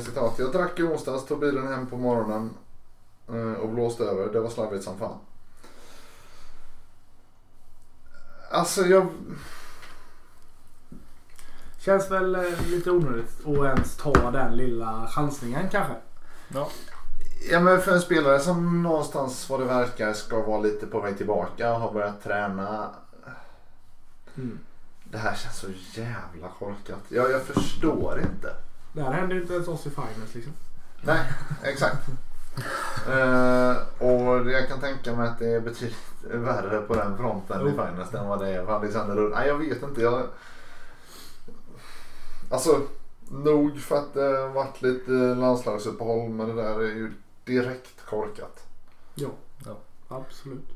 Citat: jag drack i onsdags, tog bilen hem på morgonen och blåste över. Det var slarvigt som fan. Alltså jag... Känns väl lite onödigt att ens ta den lilla chansningen kanske. Ja. Ja, men för en spelare som någonstans vad det verkar ska vara lite på väg tillbaka och har börjat träna. Mm. Det här känns så jävla korkat. Jag förstår inte. Det här händer inte ens oss i finals liksom. Nej, exakt. Och jag kan tänka mig att det är betydligt värre på den fronten i finals än vad det är för Alexander Rudd. Nej, jag vet inte. Alltså... Nog för att det varit lite landslagsuppehåll, men det där är ju direkt korkat. Ja, ja. Absolut.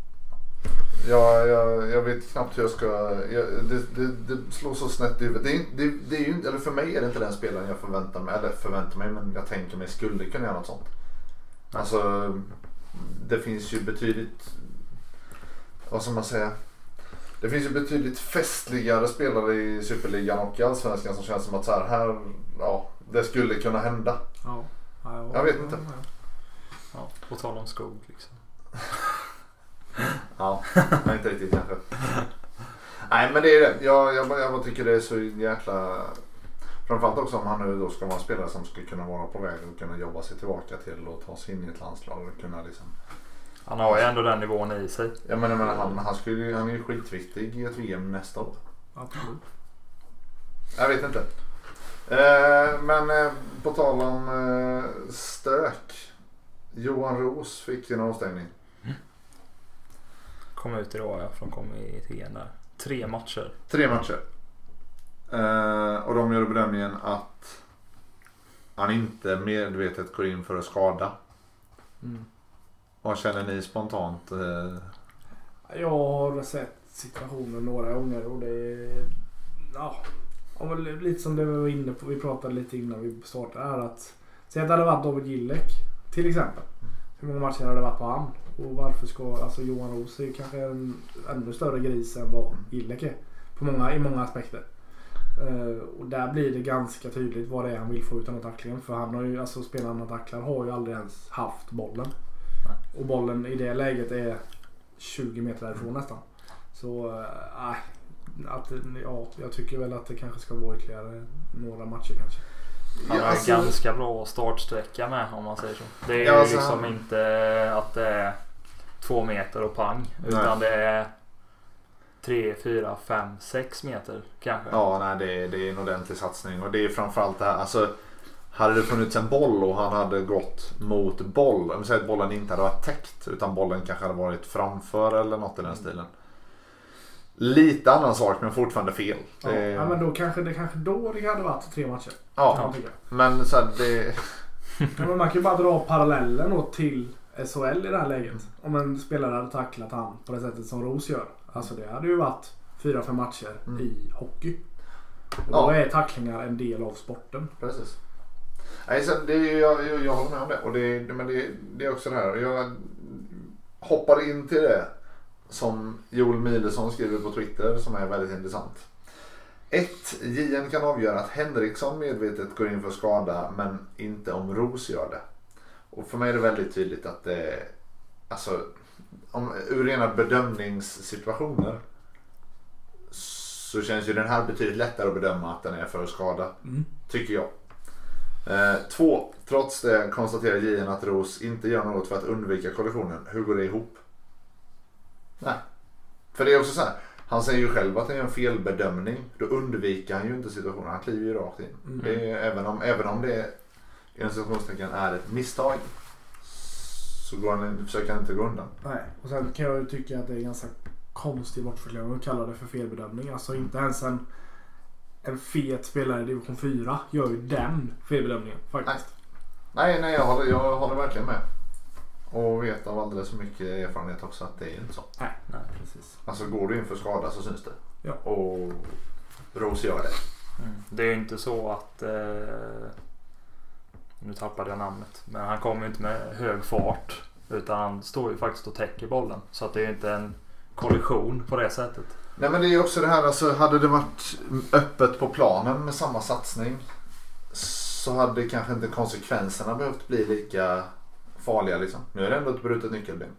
Jag vet knappt hur jag ska... Det slår så snett i huvudet. Det är ju, eller för mig är det inte den spelaren jag förväntar mig, men jag tänker mig skulle kunna göra något sånt. Alltså, det finns ju betydligt... Vad ska man säga? Det finns ju betydligt festligare spelare i Superligan och i Allsvenskan som känns som att så här ja, det skulle kunna hända. Ja. Ja, jag vet inte. Ja, på tal om Skog liksom. Ja, men inte riktigt kanske. Nej, men det är det. Jag tycker det är så jäkla... Framförallt också om han nu då ska vara en spelare som skulle kunna vara på väg och kunna jobba sig tillbaka till och ta sig in i ett landslag och kunna liksom... Han har ju ändå den nivån i sig. Ja, men han är ju skitviktig i ett VM nästa år. Absolut. Jag vet inte. Men på tal om stök. Johan Roos fick en avstängning. Mm. Kom ut idag, ja, från kom i TN där. 3 matcher. 3 matcher. Och de gör bedömningen att han inte medvetet går in för att skada. Mm. Vad känner ni spontant? Jag har sett situationen några gånger och det är lite som det vi var inne på, vi pratade lite innan vi startade här, att säg att det hade varit David Gillek till exempel. Hur många matcher hade det varit på han? Och varför ska, alltså Johan Roos är ju kanske en ännu större gris än vad Gillek är på i många aspekter. Och där blir det ganska tydligt vad det är han vill få utan att tackla, för han har ju, alltså spelarna tacklar har ju aldrig ens haft bollen. Och bollen i det läget är 20 meter därifrån nästan. Så jag tycker väl att det kanske ska vara ytterligare några matcher kanske. Han har en ganska bra startsträcka med, om man säger så. Det är ju liksom inte att det är 2 meter och pang, utan det är 3, 4, 5, 6 meter kanske. Ja, nej, det är en ordentlig satsning och det är framförallt det här, alltså hade det funnits en boll och han hade gått mot boll, om säger att bollen inte hade varit täckt utan bollen kanske hade varit framför eller något i den stilen. Lite annan sak men fortfarande fel. Ja, det... ja men då kanske då det hade varit tre matcher. Ja, men så här, det... ja, men man kan ju bara dra parallellen då till SHL i det här läget. Om en spelare hade tacklat han på det sättet som Ros gör. Alltså det hade ju varit 4-5 matcher i hockey. Och då är tacklingar en del av sporten. Precis. Nej, så det är, jag håller med om det. Och det är också det här. Jag hoppar in till det som Joel Milesson skriver på Twitter som är väldigt intressant. 1. JN kan avgöra att Henriksson medvetet går in för skada men inte om Ros gör det. Och för mig är det väldigt tydligt att det, alltså, om, ur rena bedömningssituationer så känns ju den här betydligt lättare att bedöma att den är för skada, tycker jag. 2. Trots det konstaterar JN att Ros inte gör något för att undvika kollisionen. Hur går det ihop? Nej. För det är också så här. Han säger ju själv att det är en felbedömning. Då undviker han ju inte situationen. Han kliver ju rakt in. Det är ju, även om det i en situationstecken är ett misstag, så försöker han inte gå undan. Nej. Och sen kan jag ju tycka att det är ganska konstig bortförklaring att kalla det för felbedömning. Alltså inte ens en fet spelare i division 4 gör ju den felbedömningen faktiskt. Nej, jag håller verkligen med. Och vet av alldeles så mycket erfarenhet också att det är inte så. Nej, precis. Alltså går du in för skada så syns det. Ja. Och Ros gör det. Det är inte så att nu tappade jag namnet, men han kommer ju inte med hög fart utan han står ju faktiskt och täcker bollen, så att det är inte en kollision på det sättet. Nej, men det är också det här, alltså hade det varit öppet på planen med samma satsning så hade kanske inte konsekvenserna behövt bli lika farliga liksom. Nu är det ändå ett brutet nyckelben.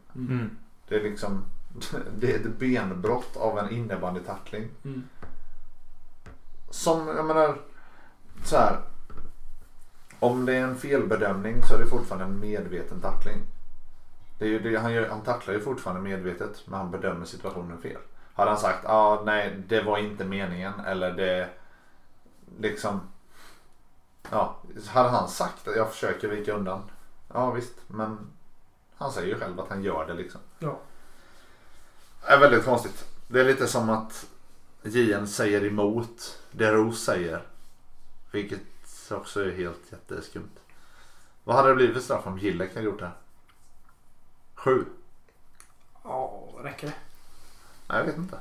Det är liksom det är ett benbrott av en innebandytackling. Som jag menar så här, om det är en felbedömning så är det fortfarande en medveten tackling. Det är ju det, han tacklar ju fortfarande medvetet, men han bedömer situationen fel. Hade han sagt nej, det var inte meningen, eller det liksom hade han sagt att jag försöker vika undan. Ja visst, men han säger ju själv att han gör det liksom. Ja. Det är väldigt konstigt. Det är lite som att JN säger emot det Ros säger. Vilket också är helt jätteskumt. Vad hade det blivit för straff om Gillek hade gjort det här? 7? Ja, räcker det? Nej, jag vet inte.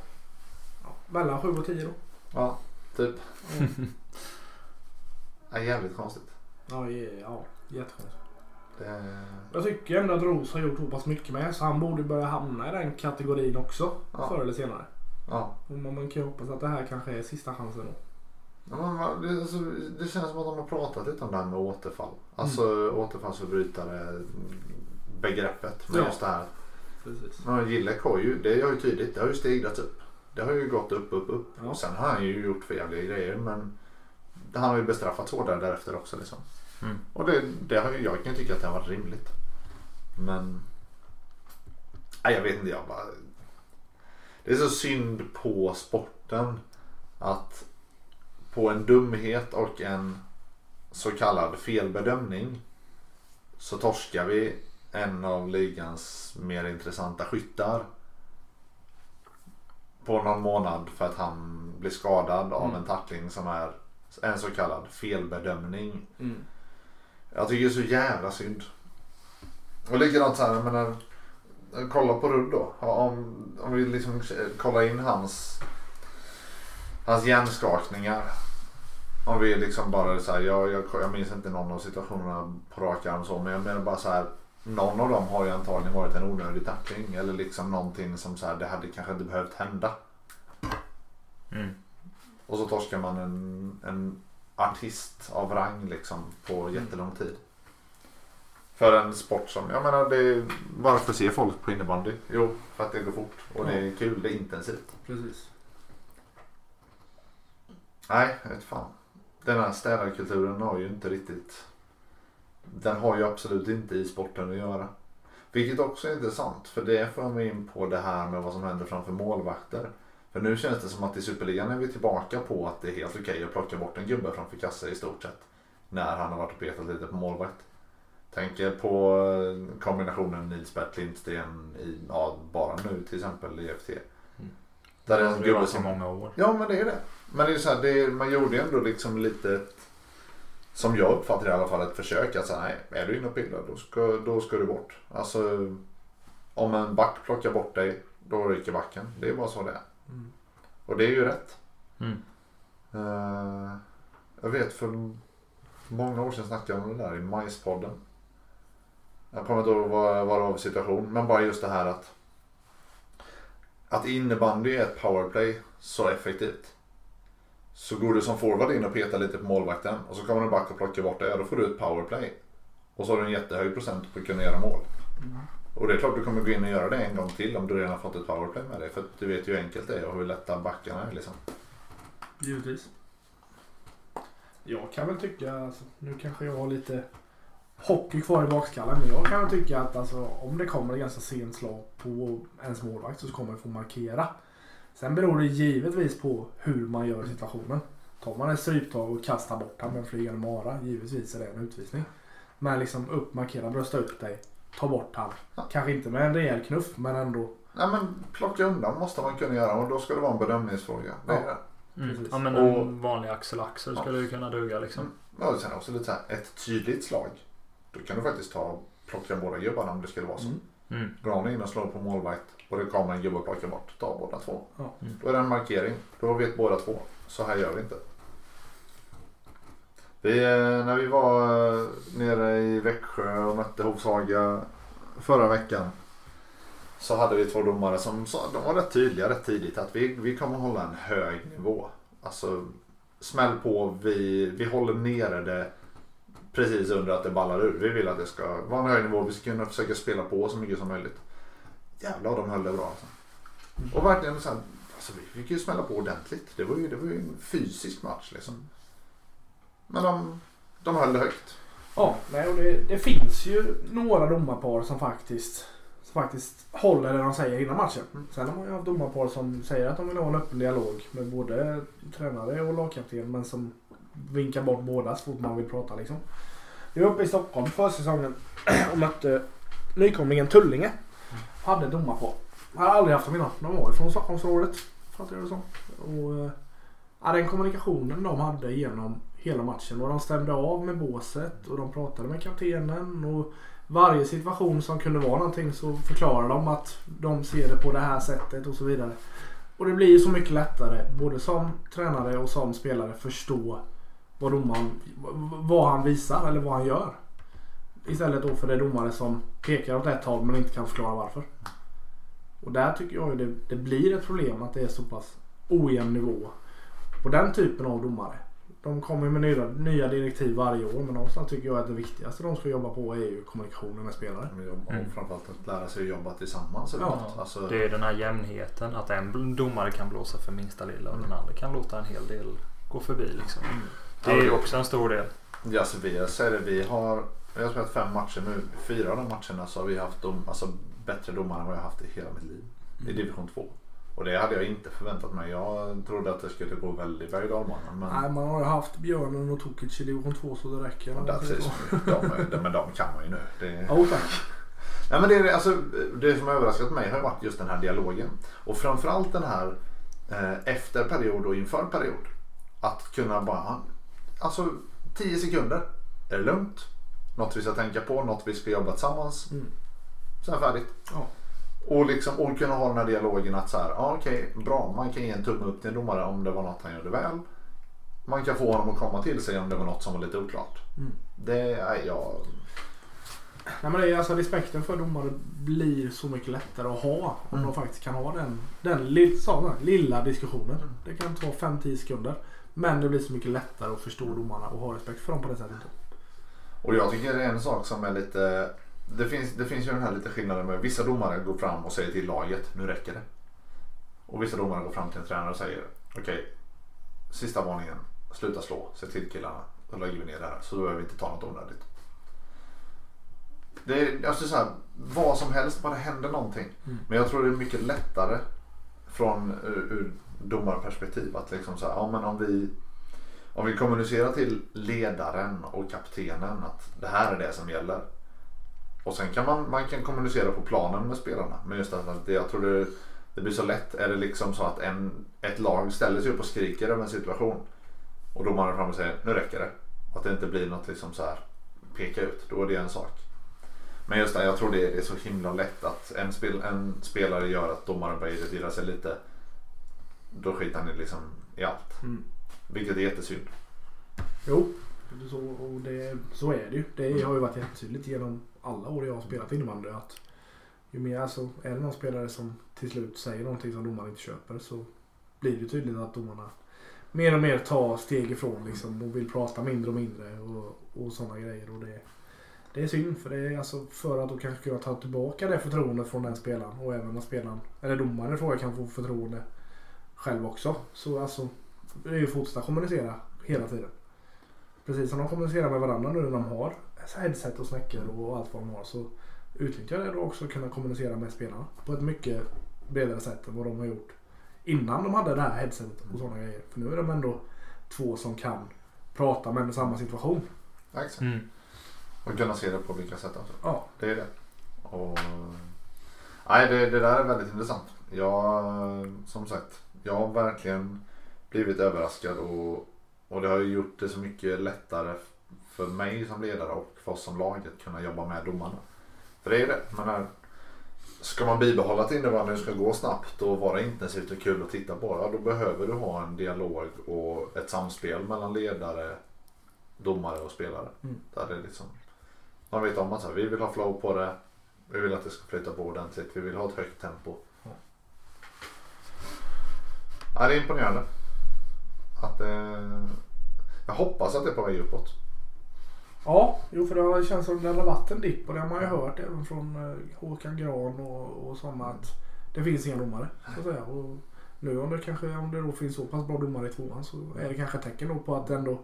Ja, mellan 7 och 10 då. Ja, typ. Det är jävligt konstigt. Ja, jättekonstigt. Jag tycker ändå att Ros har gjort så pass mycket med, så han borde börja hamna i den kategorin också förr eller senare. Ja. Man kan hoppas att det här kanske är sista chansen då. Ja, det känns som att de har pratat lite om det här med återfall. Alltså återfallsförbrytare begreppet med just det här. Precis. Men Gillek har ju, det är ju tydligt, det har ju stigrat upp. Det har ju gått upp. Ja. Och sen har han ju gjort förjävliga grejer, men han har ju bestraffats hårdare därefter också liksom. Och det har jag kan tycka att det har varit rimligt. Men nej, jag vet inte, jag bara, det är så synd på sporten att på en dumhet och en så kallad felbedömning så torskar vi en av ligans mer intressanta skyttar på någon månad för att han blir skadad av en tackling som är en så kallad felbedömning. Jag tycker det är så jävla synd. Och likadant så här, jag menar, kolla på Rudd då. Om vi liksom kollar in hans hjärnskakningar. Om vi liksom bara så här, jag minns inte någon av situationerna på rak arm så, men jag menar bara så här, någon av dem har ju antagligen varit en onödig tackling eller liksom någonting som så här, det hade kanske inte behövt hända. Och så torskar man en artist av rang liksom på jättelång tid. För en sport som, jag menar, varför ser folk på innebandy? Jo, för att det går fort och det är kul, det är intensivt. Precis. Nej, jag vet fan. Den här städarkulturen har ju inte riktigt, den har ju absolut inte i sporten att göra. Vilket också är intressant, för det får mig in på det här med vad som händer framför målvakter. För nu känns det som att i Superligan är vi tillbaka på att det är helt okej att plocka bort en gubbe framför kassa i stort sett. när han har varit och petat lite på målvakt. Tänker på kombinationen Nils Bertlindsten i ja, bara nu till exempel i FT. Mm. Där är en gubbe som många år. Ja, men det är det. Men det är så här, det är, man gjorde ändå liksom lite som jag uppfattar i alla fall ett försök att säga nej, är du inne och pillar då ska du bort. Alltså om en back plockar bort dig då ryker backen. Det är bara så det är. Mm. Och det är ju rätt. Mm. Jag vet för många år sedan snackade jag om det där i Majspodden. Jag kommer inte ihåg vad det var för situation. Men bara just det här att innebandy är ett powerplay så effektivt. Så går du som forward in och petar lite på målvakten. Och så kommer du back och plockar bort det. Då får du ett powerplay. Och så har du en jättehög procent på att kunna göra mål. Mm. Och det är klart du kommer gå in och göra det en gång till om du redan fått ett powerplay med dig. För du vet ju hur enkelt det är och hur lätta backarna är liksom. Givetvis. Jag kan väl tycka, alltså, nu kanske jag har lite hockey kvar i bakskallen, men jag kan väl tycka att alltså, om det kommer ett ganska sent slag på ens målvakt så kommer man få markera. Sen beror det givetvis på hur man gör situationen. Tar man ett stryptag och kastar bort han med en flygande mara, givetvis är det en utvisning. Men liksom uppmarkera, brösta upp dig, ta bort han. Ja. Kanske inte med en rejäl knuff, men ändå. Nej men plocka undan måste man kunna göra och då ska det vara en bedömningsfråga. Ja. Det är det. Mm. Ja, men en och, vanlig axel skulle du kunna duga liksom. Ja, och sen också lite så här, ett tydligt slag. Då kan du faktiskt plocka båda gubbarna om det skulle vara så. Mm. Drar ni in och slår på målvakt och det kommer en gubbe och plockar bort, ta båda två. Mm. Då är det en markering, då vet båda två. Så här gör vi inte. När vi var nere i Växjö och mötte Hovshaga förra veckan så hade vi två domare som sa, de var rätt tydliga rätt tidigt att vi kommer hålla en hög nivå. Alltså smäll på, vi håller nere det precis under att det ballar ur. Vi vill att det ska vara en hög nivå, vi ska kunna försöka spela på så mycket som möjligt. Jävlar, de höll det bra. Alltså. Och verkligen så här, alltså, vi fick ju smälla på ordentligt. Det var ju en fysisk match liksom. Men de höll det högt. Ja, nej, och det finns ju några domarpar som faktiskt håller det de säger innan matchen. Sen har jag haft domarpar som säger att de vill ha en öppen dialog med både tränare och lagkapten men som vinkar bort båda så fort man vill prata liksom. Vi var uppe i Stockholm för säsongen och mötte nykomlingen Tullinge. Hade domarpar. Jag hade aldrig haft dem innan. De var ifrån Stockholmsrådet. Fattar du det så? Och den kommunikationen de hade genom hela matchen och de stämde av med båset och de pratade med kaptenen och varje situation som kunde vara någonting så förklarar de att de ser det på det här sättet och så vidare. Och det blir ju så mycket lättare både som tränare och som spelare förstå vad han visar eller vad han gör. Istället då för det domare som pekar åt ett håll men inte kan förklara varför. Och där tycker jag det blir ett problem att det är så pass ojämn nivå på den typen av domare. De kommer med nya direktiv varje år, men någonstans tycker jag att det viktigaste de ska jobba på är ju kommunikationen med spelare. Och framförallt att lära sig att jobba tillsammans. Ja. Alltså, det är den här jämnheten, att en domare kan blåsa för minsta lilla och den andra kan låta en hel del gå förbi. Liksom. Mm. Det är ju också en stor del. Ja, så vi har spelat 5 matcher nu. 4 av de matcherna så har vi haft bättre domare än vad jag haft i hela mitt liv. I division 2. Och det hade jag inte förväntat mig. Jag trodde att det skulle gå väldigt väg dalmanen. Men... Nej, man har ju haft Björnen och Tokic i division 2 så det räcker. Ja, precis. Men de kan man ju nu. Det... Oh, tack. Nej, men det som har överraskat mig har varit just den här dialogen. Och framförallt den här efter period och inför period. Att kunna bara... Alltså, 10 sekunder. Är det lugnt? Något vi ska tänka på, något vi ska jobba tillsammans. Mm. Sen färdigt. Ja. Och liksom och kunna ha den här dialogen att så här, ja okej, bra, man kan ge en tumme upp till en domare om det var något han gjorde väl. Man kan få honom att komma till sig om det var något som var lite oklart. Mm. Det är jag... Nej, men det är alltså respekten för domare blir så mycket lättare att ha om de faktiskt kan ha den lilla diskussionen. Mm. Det kan ta 5-10 sekunder, men det blir så mycket lättare att förstå domarna och ha respekt för dem på det sättet. Och jag tycker det är en sak som är lite... Det finns ju den här lite skillnaden med vissa domare går fram och säger till laget, nu räcker det. Och vissa domare går fram till en tränare och säger, okej, sista varningen, sluta slå, se till killarna, och lägger vi ner det här, så då behöver vi inte ta något onödigt. Det är alltså så här, vad som helst, bara händer någonting. Mm. Men jag tror det är mycket lättare från ur domarperspektiv att liksom så här, ja men om vi Om vi kommunicerar till ledaren och kaptenen att det här är det som gäller. Och sen kan man kan kommunicera på planen med spelarna. Men just att jag tror det blir så lätt. Är det liksom så att ett lag ställer sig upp och skriker över en situation. Och då man är fram och säger, nu räcker det. Att det inte blir något liksom så här, peka ut. Då är det en sak. Men just det, jag tror det är så himla lätt att en spelare gör att domaren börjar irritera sig lite. Då skitar ni liksom i allt. Mm. Vilket är jättesynd. Jo, så är det ju. Det har ju varit jättetydligt genom alla år jag har spelat innebandy att ju mer så är det någon spelare som till slut säger någonting som domaren inte köper så blir det tydligt att domarna mer och mer tar steg ifrån liksom, och vill prata mindre och mindre och sådana grejer. Och det är synd för det är alltså för att då kanske kunna ta tillbaka det förtroendet från den spelaren och även när spelaren eller domaren frågar kan få förtroende själv också. Så alltså det är ju fortsatt kommunicera hela tiden. Precis som de kommunicerar med varandra nu när de har headset och snackar och allt vad de har så utnyttjar det då också att kunna kommunicera med spelarna på ett mycket bredare sätt än vad de har gjort innan de hade det här headsetet och sådana grejer. För nu är de ändå två som kan prata med samma situation. Exakt. Mm. Och kunna se det på olika sätt också. Ja. Det är det. Och... Nej, det där är väldigt intressant. Jag har verkligen blivit överraskad och det har ju gjort det så mycket lättare för mig som ledare och för oss som lag att kunna jobba med domarna. För det är ju det. Ska man bibehålla till innebandy ska gå snabbt och vara intensivt och kul att titta på då behöver du ha en dialog och ett samspel mellan ledare, domare och spelare. Mm. Där det liksom, man vet om att så här, vi vill ha flow på det, vi vill att det ska flytta på ordentligt, vi vill ha ett högt tempo. Mm. Ja, det är imponerande. Jag hoppas att det är på väg uppåt. Ja, jo, för det känns som det har varit en dipp och det har man ju hört även från Håkan Gran och sådana att det finns inga domare så att säga. Och nu om det då finns så pass bra domare i tvåan så är det kanske tecken då på att det ändå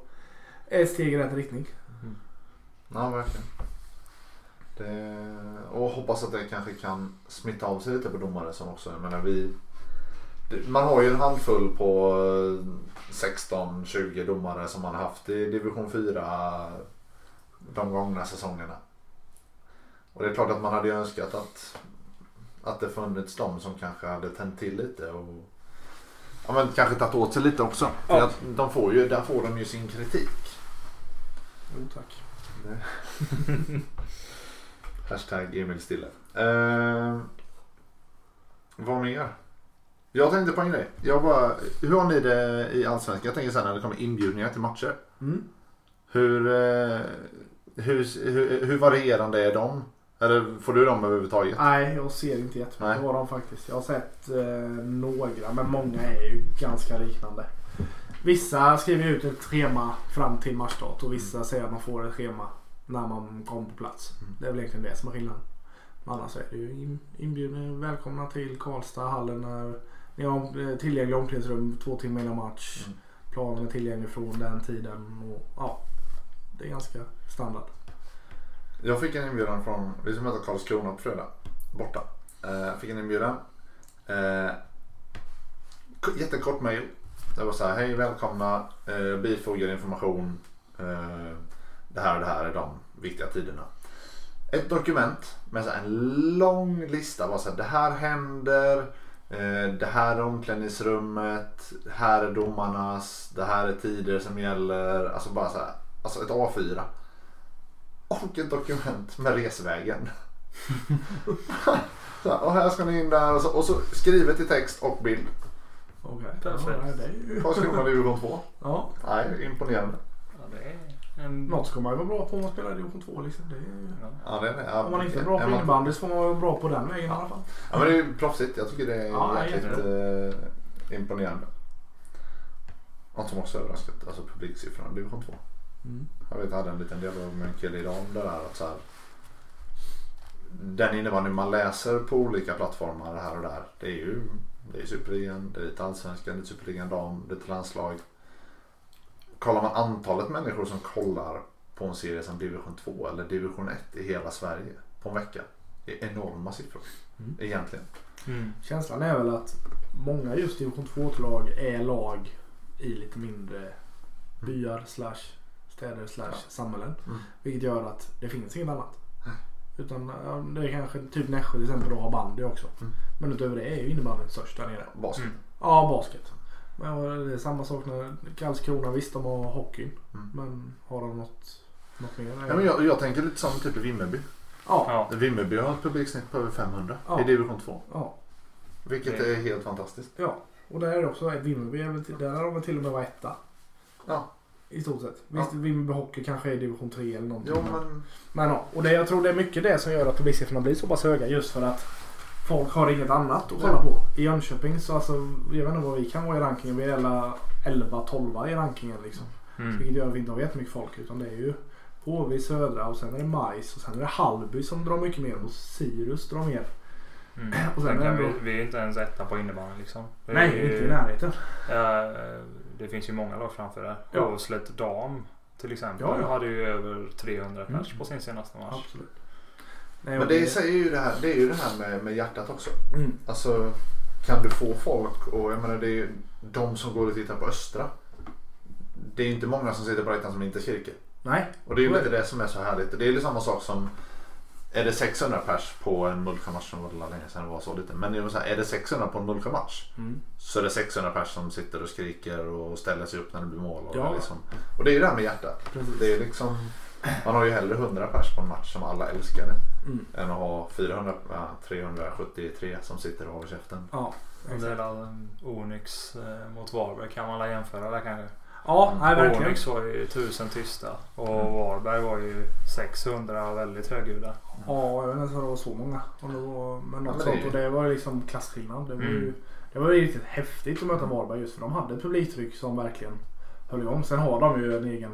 är ett steg i rätt riktning. Mm. Ja, verkligen. Och hoppas att det kanske kan smitta av sig lite på domare som också, jag menar man har ju en handfull på 16-20 domare som man har haft i division 4 de gångna säsongerna. Och det är klart att man hade önskat att det funnits de som kanske hade tänt till lite och ja, men kanske tagit åt sig lite också. För att där får de ju sin kritik. Jo, tack. Hashtag Emil Stille. Vad mer? Jag tänkte på en grej. Hur har ni det i Allsvenskan? Jag tänker sen när det kommer inbjudningar till matcher. Mm. Hur varierande är de? Eller får du dem överhuvudtaget? Nej, jag ser inte jättemycket av dem faktiskt. Jag har sett några, men många är ju ganska liknande. Vissa skriver ut ett schema fram till matchstart och vissa säger att man får ett schema när man kommer på plats. Mm. Det är väl egentligen det som är skillnaden. Men annars är det ju inbjudna, välkomna till Karlstad, hallen när ni har tillgänglig omklädningsrum 2 timmar innan match. Mm. Planen är tillgänglig från den tiden och ja, det är ganska standard. Jag fick en inbjudan från, vi ska möta Karlskrona på fredag, borta. Jag fick en inbjudan, jättekort mejl. Det var så här, hej välkomna, bifogar information, det här är de viktiga tiderna. Ett dokument med så en lång lista, bara så här, det här händer, det här är omklädningsrummet, här är domarnas, det här är tider som gäller, alltså bara så här, alltså ett A4 och ett dokument med resvägen. Så här, och här ska ni in där och så skrivet i text och bild. Okej, perfekt. Karlskrona division 2. Ja. Nej, imponerande. Ja, det är något ska man ju vara bra på om man spelar i division 2 liksom. Det är ju... ja, det är, ja, om man inte är bra på innebandy så får man vara bra på den vägen i alla fall. Ja, men det är ju proffsigt. Jag tycker det är jäkligt imponerande. Något som också överraskat, alltså publiksiffrorna i division 2. Mm. Jag hade en liten dialog med en kille idag om det där att så här, den innebandy man läser på olika plattformar här och där. Det är ju Superligan, det är lite Allsvenskan, det är Superligan dam, det är landslag. Kollar man antalet människor som kollar på en serie som division 2 eller division 1 i hela Sverige på en vecka. Det är enorma siffror egentligen. Mm. Känslan är väl att många just division 2-lag är lag i lite mindre byar slash städer slash samhällen. Mm. Vilket gör att det finns inget annat. Utan det är kanske typ Nässjö till exempel då har bandy också. Mm. Men utöver det är ju innebandyn störst där nere. Basket. Mm. Ja, basket. Men det är samma sak när Karlskrona, visst de har hockeyn. Mm. Men har de något mer? Ja, men jag tänker lite samma typ i Vimmerby. Ja. Vimmerby har ett publiksnitt på över 500 i division 2. Ja. Vilket är helt fantastiskt. Ja, och där är det också Vimmerby, där har de till och med var etta. Ja. I stort sett. Visst, Vimmerby hockey kanske är division 3 eller någonting. Jo, men ja. Och jag tror det är mycket det som gör att publiksiffrorna blir så pass höga, just för att folk har inget annat att kolla på. I Jönköping så alltså, jag vet inte vad vi kan vara i rankingen. Vi är alla 11-12 i rankingen liksom. Mm. Vilket gör att vi inte har jättemycket folk, utan det är ju HV Södra och sen är det Majs och sen är det Hallby som drar mycket mer och Sirius drar mer. Mm. Och sen är vi är inte ens etta på innebanan liksom. Nej, inte i närheten. Det finns ju många lag framför det. Hovslätt dam till exempel hade ju över 300 pers på sin senaste match. Absolut. Nej, men det säger ju det här, det är ju det här med hjärtat också. Mm. Alltså kan du få folk, och jag menar det är ju de som går och tittar på Östra. Det är ju inte många som sitter på rätten som inte är kyrka. Nej. Och det är ju lite det som är så härligt. Det är ju samma sak som, är det 600 pers på en mulkamatch, som var det länge sedan det var så lite. Men är det 600 på en mulkamatch så är det 600 pers som sitter och skriker och ställer sig upp när det blir mål. Och, liksom. Och det är ju det här med hjärtat. Precis. Det är liksom, man har ju hellre 100 pers på en match som alla älskar det, än att ha 373 som sitter och håller käften. Ja, det är där Onyx mot Varberg kan man alla jämföra där kanske. Ja, Onyx var ju 1000 tysta och Varberg var ju 600 väldigt högljudda. Ja, jag vet inte om det var så många. Och det var, men något sånt, och det var liksom klassskillnad. Det var ju riktigt häftigt att möta Varberg, just för de hade ett publiktryck som verkligen höll igång. Sen har de ju en egen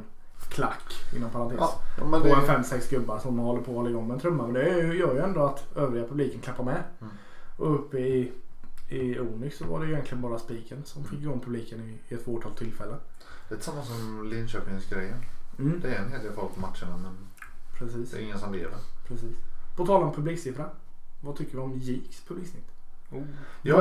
klack inom parentes på en 5-6 gubbar som håller på att hålla igång med en trumma. Men det gör ju ändå att övriga publiken klappar med. Och uppe i Onyx så var det ju egentligen bara spiken som fick igång publiken i ett fåtal tillfällen. Det är samma som Linköpings grejen. Det är en hel del folk på matcherna, men precis, det är ingen som lever. Precis. På tal om publiksiffra, vad tycker vi om GIKs publiksnitt? Jag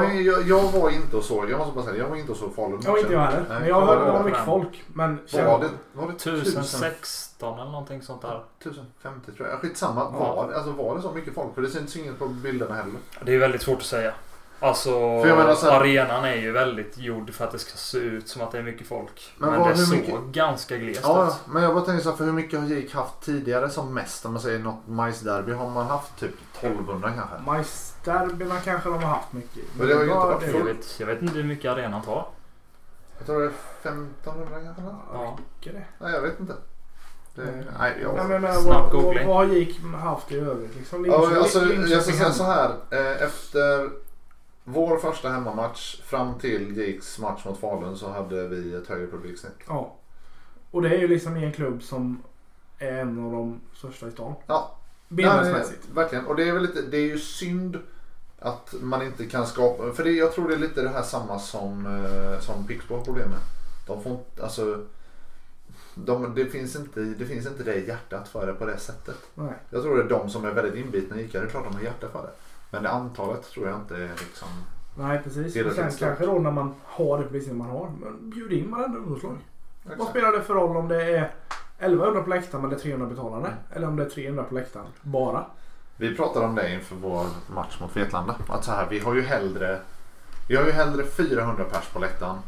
var inte och såg. Jag måste bara säga, jag var inte och såg Falun. Jag var inte jag heller. Men jag hörde mycket folk. Men var det 1016 eller någonting sånt där? 1050 tror jag. Skitsamma. Var det så mycket folk? För det syns inget på bilderna heller. Det är väldigt svårt att säga. Alltså, arenan är ju väldigt gjord för att det ska se ut som att det är mycket folk. Men det såg ganska glest ut. Men jag bara tänkte så här, för hur mycket har GIK haft tidigare som mest? Om man säger något majsderby, har man haft typ 1200 kanske? Majsderbyna kanske de har haft mycket. Men det var ju inte jag vet inte hur mycket arenan tar. Jag tror det är 1500 kanske. Ja. Nej, jag vet inte. Vad har GIK haft i övrigt? Liksom, jag ska säga så här, efter vår första hemmamatch fram till GIKs match mot Falun så hade vi ett högre publiksnitt. Ja. Och det är ju liksom i en klubb som är en av de största i stan. Ja. Bildmässigt. Verkligen. Och det är väl lite, det är ju synd att man inte kan skapa, för det, jag tror det är lite det här samma som Pixbo har problem med. De får alltså det finns inte det hjärtat för det på det sättet. Nej. Jag tror det är de som är väldigt inbitna i GIK, det är klart de har hjärta för det. Men det antalet tror jag inte är liksom. Nej, precis. Och sen kanske då när man har det precis som man har, men bjud in varandra ungdomslag. Vad spelar det för roll om det är 1100 på läktaren eller 300 betalande? Eller om det är 300 på läktaren bara? Vi pratade om det inför vår match mot Vetlanda. Att så här, vi har ju hellre 400 pers på läktaren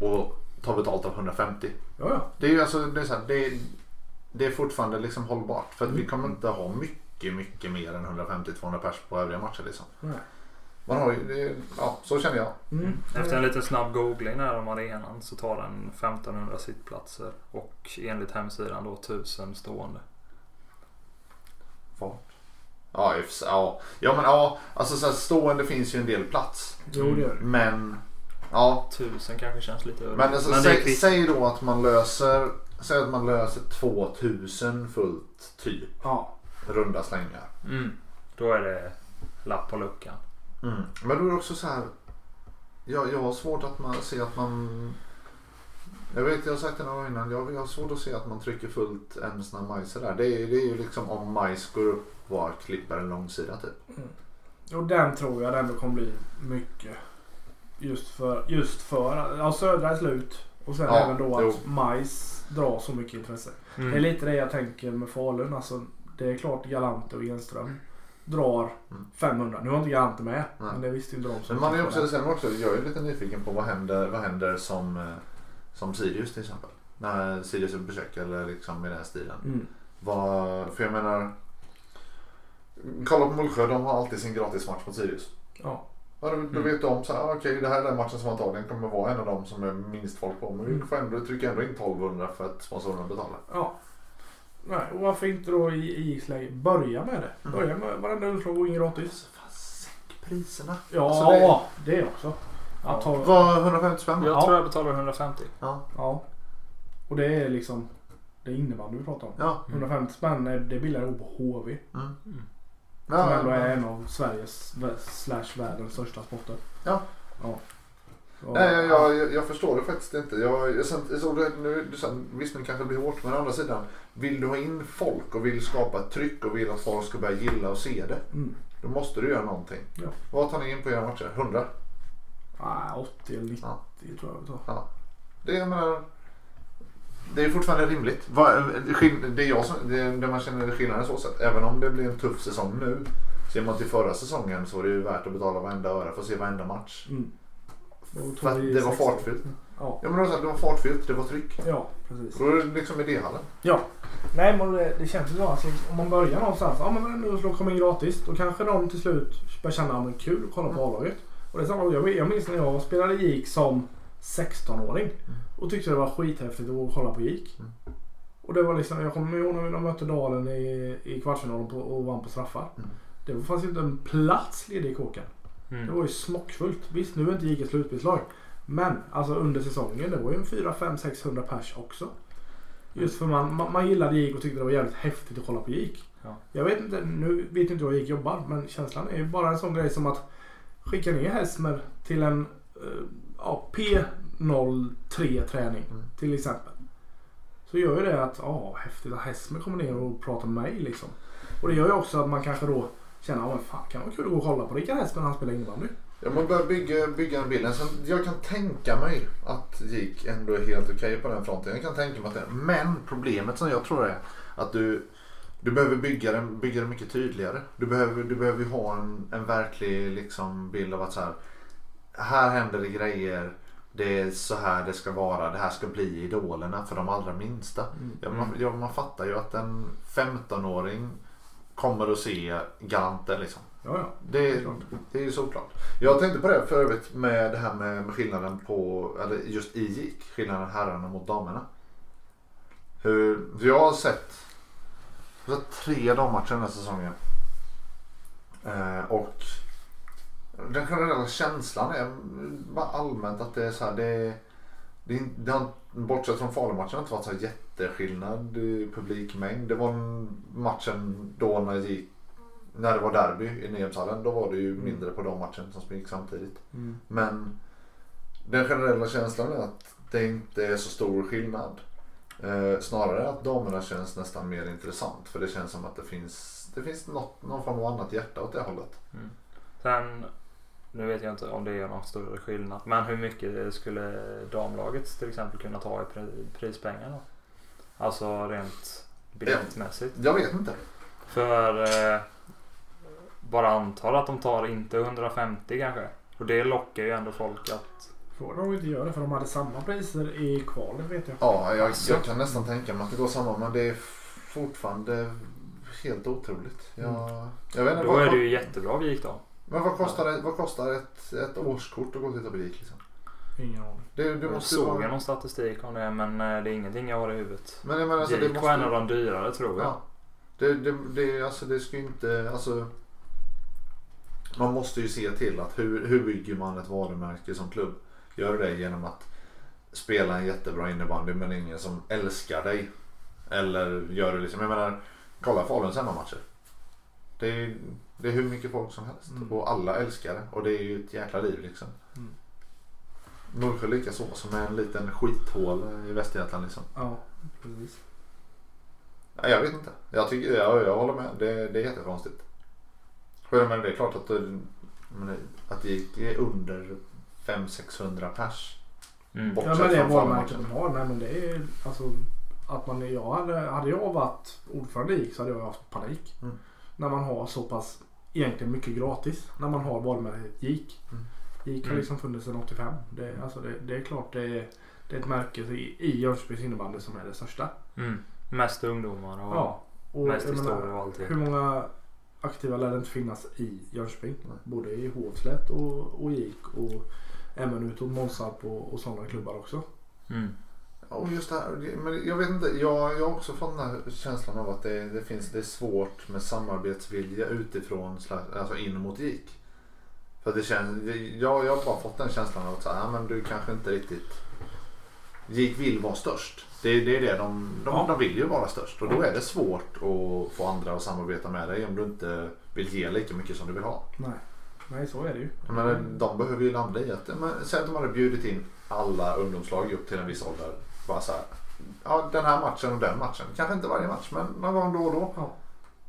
och tar betalt av 150. Ja. Det är ju alltså, det är så här, det är fortfarande liksom hållbart. För att vi kommer inte ha mycket mer än 150-200 pers på övriga matcher liksom. Man har ju, så känner jag. Efter en liten snabb googling här om arenan så tar den 1500 sittplatser och enligt hemsidan då 1000 stående. Fart. Alltså så här, stående finns ju en del plats. Jo, det gör det. Men 1000 kanske känns lite över. Men, alltså, men säg då att man löser 2000 fullt typ. Ja. Runda slängar. Då är det lapp på luckan. Men då är det också så här. Jag har svårt att man ser att man. Jag vet, jag har sagt det några år innan. Jag har svårt att se att man trycker fullt ens när majs är där. Det är ju liksom om majs går upp var klippar en långsida typ. Och den tror jag den kommer bli mycket. Just för södra är slut. Och sen även då att Majs drar så mycket intresse. Mm. Det är lite det jag tänker med Falun. Alltså, det är klart Galante och Enström drar 500. Nu har inte Galante med, men det visste ju de. Men man är också, sen också, jag är lite nyfiken på vad händer som Sirius till exempel. När Sirius besöker eller liksom i den här stilen. Mm. För jag menar, kolla på Mullsjö, de har alltid sin gratismatch mot Sirius. Ja. Ja, då vet de så här, okej, det här är den matchen som antagligen kommer vara en av dem som är minst folk på. Men vi får ändå trycka in 1200 för att sponsorerna betalar. Ja. Nej, och varför inte då i isläge börja med det? Börja med varenda utslag och in gratis. Fan, sänk priserna. Ja, alltså det också. Jag tar... Var 150 spänn? Jag tror jag betalar 150. Ja. Och det är liksom, det är innebandy vi pratar om. Ja. 150 spänn, det är billigare att bo på HV. Mm. Ja, som ändå är en av Sveriges /världens största sporter. Ja. Så, nej, jag förstår det faktiskt inte. Visst, nu kanske det blir hårt, men å andra sidan, vill du ha in folk och vill skapa ett tryck och vill att folk ska börja gilla och se det, då måste du göra någonting. Ja. Vad tar ni in på era matcher? 100? Nej, 80 eller 90 tror jag. Ja. Det är fortfarande rimligt. Det man känner skillnaden så sätt. Även om det blir en tuff säsong nu, ser man till förra säsongen så är det ju värt att betala varenda öra för att se varenda match. För att det var fartfyllt. Ja, men det var fartfyllt, det var tryck. Ja, precis. Då är det liksom idéhallen. Ja. Nej, men det känns ju bra. Alltså, om man börjar någonstans, men nu slår kommer gratis. Då kanske de till slut börjar känna att det är kul att kolla på A-laget. Och det är samma, jag minns när jag spelade GIK som 16-åring och tyckte det var skithäftigt att kolla på GIK. Och det var liksom, jag kommer ihåg när de mötte Dalen i kvartsfinalen och vann på straffar. Det fanns inte en plats ledig i kåken. Det var ju smockfullt. Visst, nu är inte GIK ett slutspelslag, men alltså under säsongen det var ju en 400-600 pers också. Just för man gillade GIK och tyckte det var jävligt häftigt att kolla på GIK. Ja. Jag vet inte hur GIK jobbar, men känslan är ju bara en sån grej som att skicka ner Hesmer till en P03-träning till exempel. Så gör ju det att häftigt att Hesmer kommer ner och pratar med mig liksom. Och det gör ju också att man kanske då känner kan vara kul att gå och kolla på Rickard Hesmer när han spelar innebandy. Ja, man börjar bygga en bild. Jag kan tänka mig att GIK ändå är helt okej på den fronten. Jag kan tänka mig att det, men problemet som jag tror är att du behöver bygga den mycket tydligare. Du behöver ha en verklig liksom bild av att så här händer det grejer. Det är så här det ska vara. Det här ska bli idolerna för de allra minsta. Man fattar ju att en 15-åring kommer att se Garanten liksom. Ja. Det är ju såklart. Jag tänkte på det för övrigt med det här med skillnaden på, eller just i GIK, skillnaden herrarna mot damerna. Jag har sett 3 dammatcher den här säsongen. Och den generella känslan är bara allmänt att det är så här, det har, bortsett från Falu-matchen, inte varit så jätteskillnad i publikmängd. Det var matchen då när det var derby i Nyhemshallen, då var det ju mindre på de matchen som gick samtidigt. Men den generella känslan är att det inte är så stor skillnad. Snarare att damerna känns nästan mer intressant, för det känns som att det finns någon form av annat hjärta åt det hållet. Sen, nu vet jag inte om det är någon större skillnad, men hur mycket skulle damlaget till exempel kunna ta i prispengar då? Alltså rent biljettmässigt. Jag vet inte. För bara antar att de tar inte 150 kanske. Och det lockar ju ändå folk att... Frågan om inte gör det, för de hade samma priser i kvalen vet jag. Ja, jag kan nästan tänka mig att det går samma, men det är fortfarande helt otroligt. Jag vet inte, då är det ju jättebra vi gick då. Men vad kostar ett årskort att gå och titta på GIK liksom? Ingen aning. Jag såg någon statistik om det, men det är ingenting jag har i huvudet. Men jag menar, GIK var en av de dyrare tror jag. Ja. Det ska ju inte... Alltså, man måste ju se till att hur bygger man ett varumärke som klubb? Gör det genom att spela en jättebra innebandy, men ingen som älskar dig. Eller gör det liksom... Jag menar, kolla Faluns hemmamatcher. Det är hur mycket folk som helst. Och alla älskar det. Och det är ju ett jäkla liv liksom. Mullsjö likaså, som är en liten skithål i Västergötland liksom. Ja, precis. Nej, jag vet inte. Jag håller med. Det är jättekonstigt. Men det är klart att det gick under 500-600 pers. Ja, men det är varumärket de har. Men det är alltså, att man, hade jag varit ordförande i GIK så hade jag haft panik. Mm. När man har så pass egentligen mycket gratis. När man har varumärket GIK. Mm. GIK har liksom funnits sedan 85. Det är klart det är ett märke i Jönköpings innebandy som är det största. Mm. Mest ungdomar och, ja, och mest historia och allting. Hur många aktiva lär det inte finnas i Jönköping? Mm. Både i Hovslätt och GIK och även ut och Månsarp och sådana klubbar också. Mm. Och just det här, men jag vet inte, jag har också fått den här känslan av att det är svårt med samarbetsvilja utifrån, alltså in mot GIK. För det känns, jag har bara fått den känslan av att säga, men du kanske inte riktigt, GIK vill vara störst. Det är det, de vill ju vara störst och då är det svårt att få andra att samarbeta med dig om du inte vill ge lika mycket som du vill ha. Nej, så är det ju. Men de behöver ju landa i att, säg att de hade bjudit in alla ungdomslag upp till en viss ålder. Bara så här, ja, den här matchen och den matchen. Kanske inte varje match, men någon gång då och då. Ja.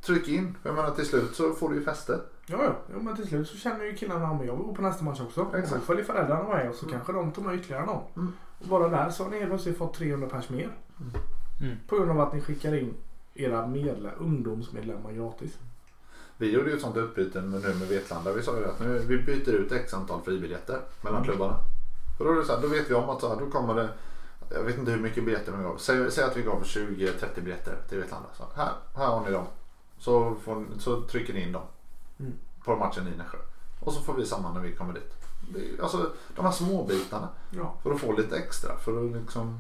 Tryck in. Jag menar, till slut så får du ju fäste. Ja, men till slut så känner ju killarna om jag går på nästa match också. Exakt. Och följer föräldrarna med och så kanske de tar med ytterligare någon. Mm. Och bara där så har ni helt fått 300 pers mer. Mm. På grund av att ni skickar in era ungdomsmedlemmar gratis. Vi gjorde ju ett sånt utbyte nu med Vetlanda. Vi sa ju att nu, vi byter ut x antal fribiljetter mellan klubbarna. För då är det så här, då vet vi om att så här, då kommer det, jag vet inte hur mycket biljetter vi gav. Säg att vi gav 20-30 biljetter till Vetlanda. Så här har ni dem. Så trycker ni in dem på matchen i Nässjö. Och så får vi samman när vi kommer dit. Alltså de här små bitarna för att få lite extra. För att liksom,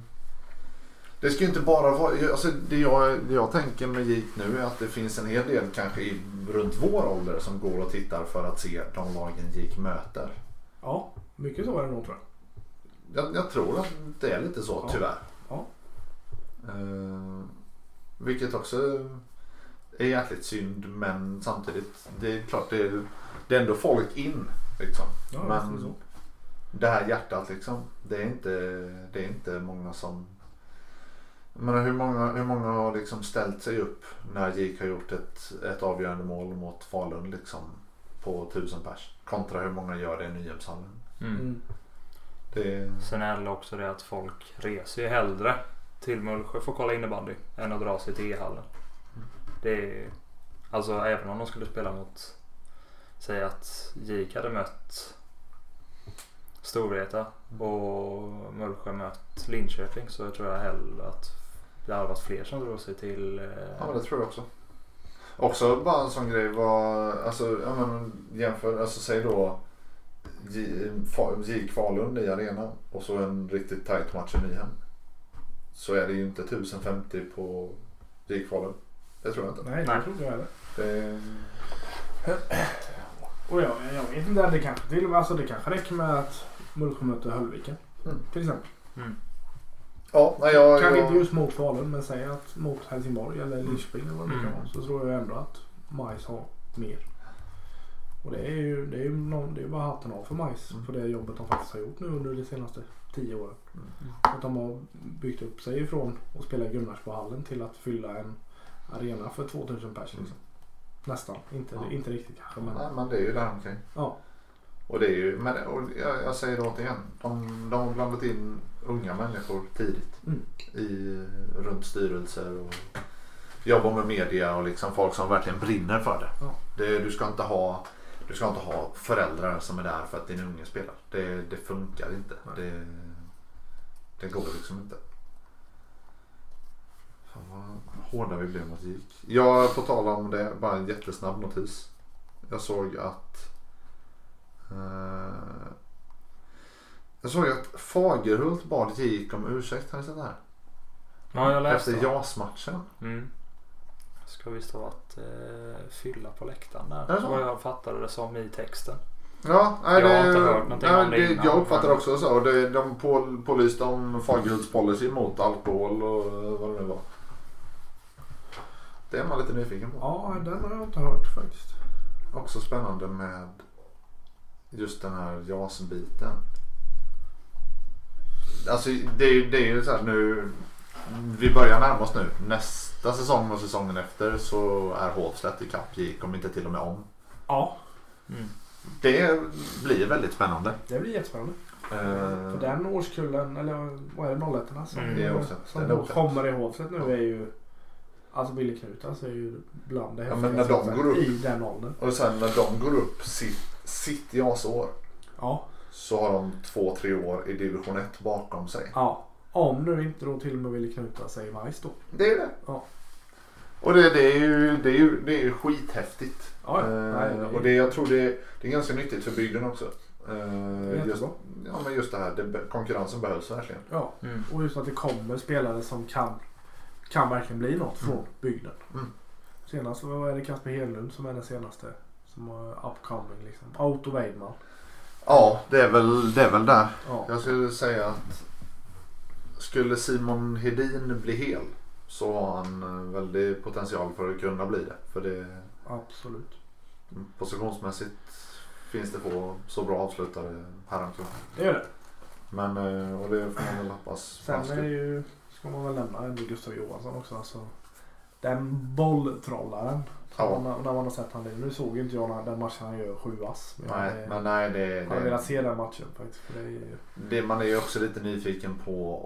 det ska ju inte bara vara, alltså det jag tänker med GIK nu är att det finns en hel del kanske runt vår ålder som går och tittar för att se de lagen GIK möter. Ja, mycket så är det nog, tror jag. Jag tror att det är lite så, tyvärr. Ja. Vilket också är jäkligt synd, men samtidigt, det är klart det är ändå folk in liksom. Ja, men så. Det här hjärtat liksom, det är inte många som. Men hur många har liksom ställt sig upp när GIK har gjort ett avgörande mål mot Falun liksom på 1000 pers kontra hur många gör det i Nyhemshallen. Mm. Sen är det också det att folk reser ju hellre till Mullsjö för att kolla innebandy än att dra sig till E-hallen. Det är, alltså även om de skulle spela mot, säg att GIK hade mött Storvreta och Mullsjö mött Linköping, så tror jag hellre att det har varit fler som drog sig till. Ja, det tror jag också. Också bara en sån grej var, alltså, ja, men jämför, alltså säg då GIK Falun i arenan och så en riktigt tight match i Nyhem. Så är det ju inte 1050 på GIK Falun. Det tror jag inte. Nej, det tror jag inte. Och jag vet inte, det kanske till och med, alltså det kanske räcker med att Mullsjö möter Höllviken till exempel. Mm. Ja, jag inte just mot Falun, men säga att mot Helsingborg eller Linköping eller vad det kan vara, så tror jag ändå att Majs har mer. Och det är ju bara hatten av för Majs för det jobbet de faktiskt har gjort nu under de senaste 10 åren. Mm. Att de har byggt upp sig ifrån att spela Gunnarsbohallen till att fylla en arena för 2000 pers liksom. Nästan, inte riktigt kanske. Men nej, men det är ju där omkring. Ja. Och det är ju, men, och jag säger det återigen, de har blandat in unga människor tidigt i runt styrelser och jobbar med media och liksom folk som verkligen brinner för det. Ja. Du ska inte ha föräldrar som är där för att din unge spelar. Det funkar inte. Det går liksom inte. Fan vad hårda vi blev mot GIK. Jag får tala om det, bara en jättesnabb notis. Jag såg att Fagerhult bad GIK om ursäkt, har ni sett det här? Ja, jag läste. Efter JAS-matchen. Mm. Ska visst ha varit fylla på läktaren där. Så jag fattade det som i texten. Ja, jag har inte hört någonting om det innan. Jag uppfattar också så. De pålyste om Fagerhults policy mot alkohol och vad det nu var. Det är man lite nyfiken på. Ja, den har jag inte hört faktiskt. Också spännande med just den här JAS-biten. Alltså det är ju så här nu. Vi börjar närma oss nu. Nästa säsong och säsongen efter så är Hovslätt i kapp GIK, om inte till och med om. Ja. Mm. det blir väldigt spännande. Det blir jättespännande. För den årskullen, eller vad är det, 01-orna som kommer i Hovset nu är ju, alltså Billy Knut, alltså är ju bland det här, ja, men när de går upp, i den åldern. Och sen när de går upp sitt jarsår, ja, så har de 2-3 år i division 1 bakom sig. Ja, om nu inte då till och med vill knuta sig i majs då. Det är det. Ja. Och det är ju skithäftigt. Ja, nej, och det, jag tror det är ganska nyttigt för bygden också. Men just det här, konkurrensen behövs verkligen. Ja, och just att det kommer spelare som kan verkligen bli något från bygden. Mm. Senast var det Kasper Hedlund som är den senaste som har upcoming liksom. Otto Weidman. Ja, det är väl där. Ja. Jag skulle säga att skulle Simon Hedin bli hel så har han väldigt potential för att kunna bli det. För det, absolut. Positionsmässigt finns det få så bra avslutare här omkring. Det gör det. Men, och det får man väl lappas. Sen är det ju, ska man väl lämna ändå Gustav Johansson också. Alltså, den bolltrollaren. Ja. När man har sett han det. Nu såg inte jag den matchen han gör 7 ass. Jag vill se den matchen faktiskt. För det är ju... man är ju också lite nyfiken på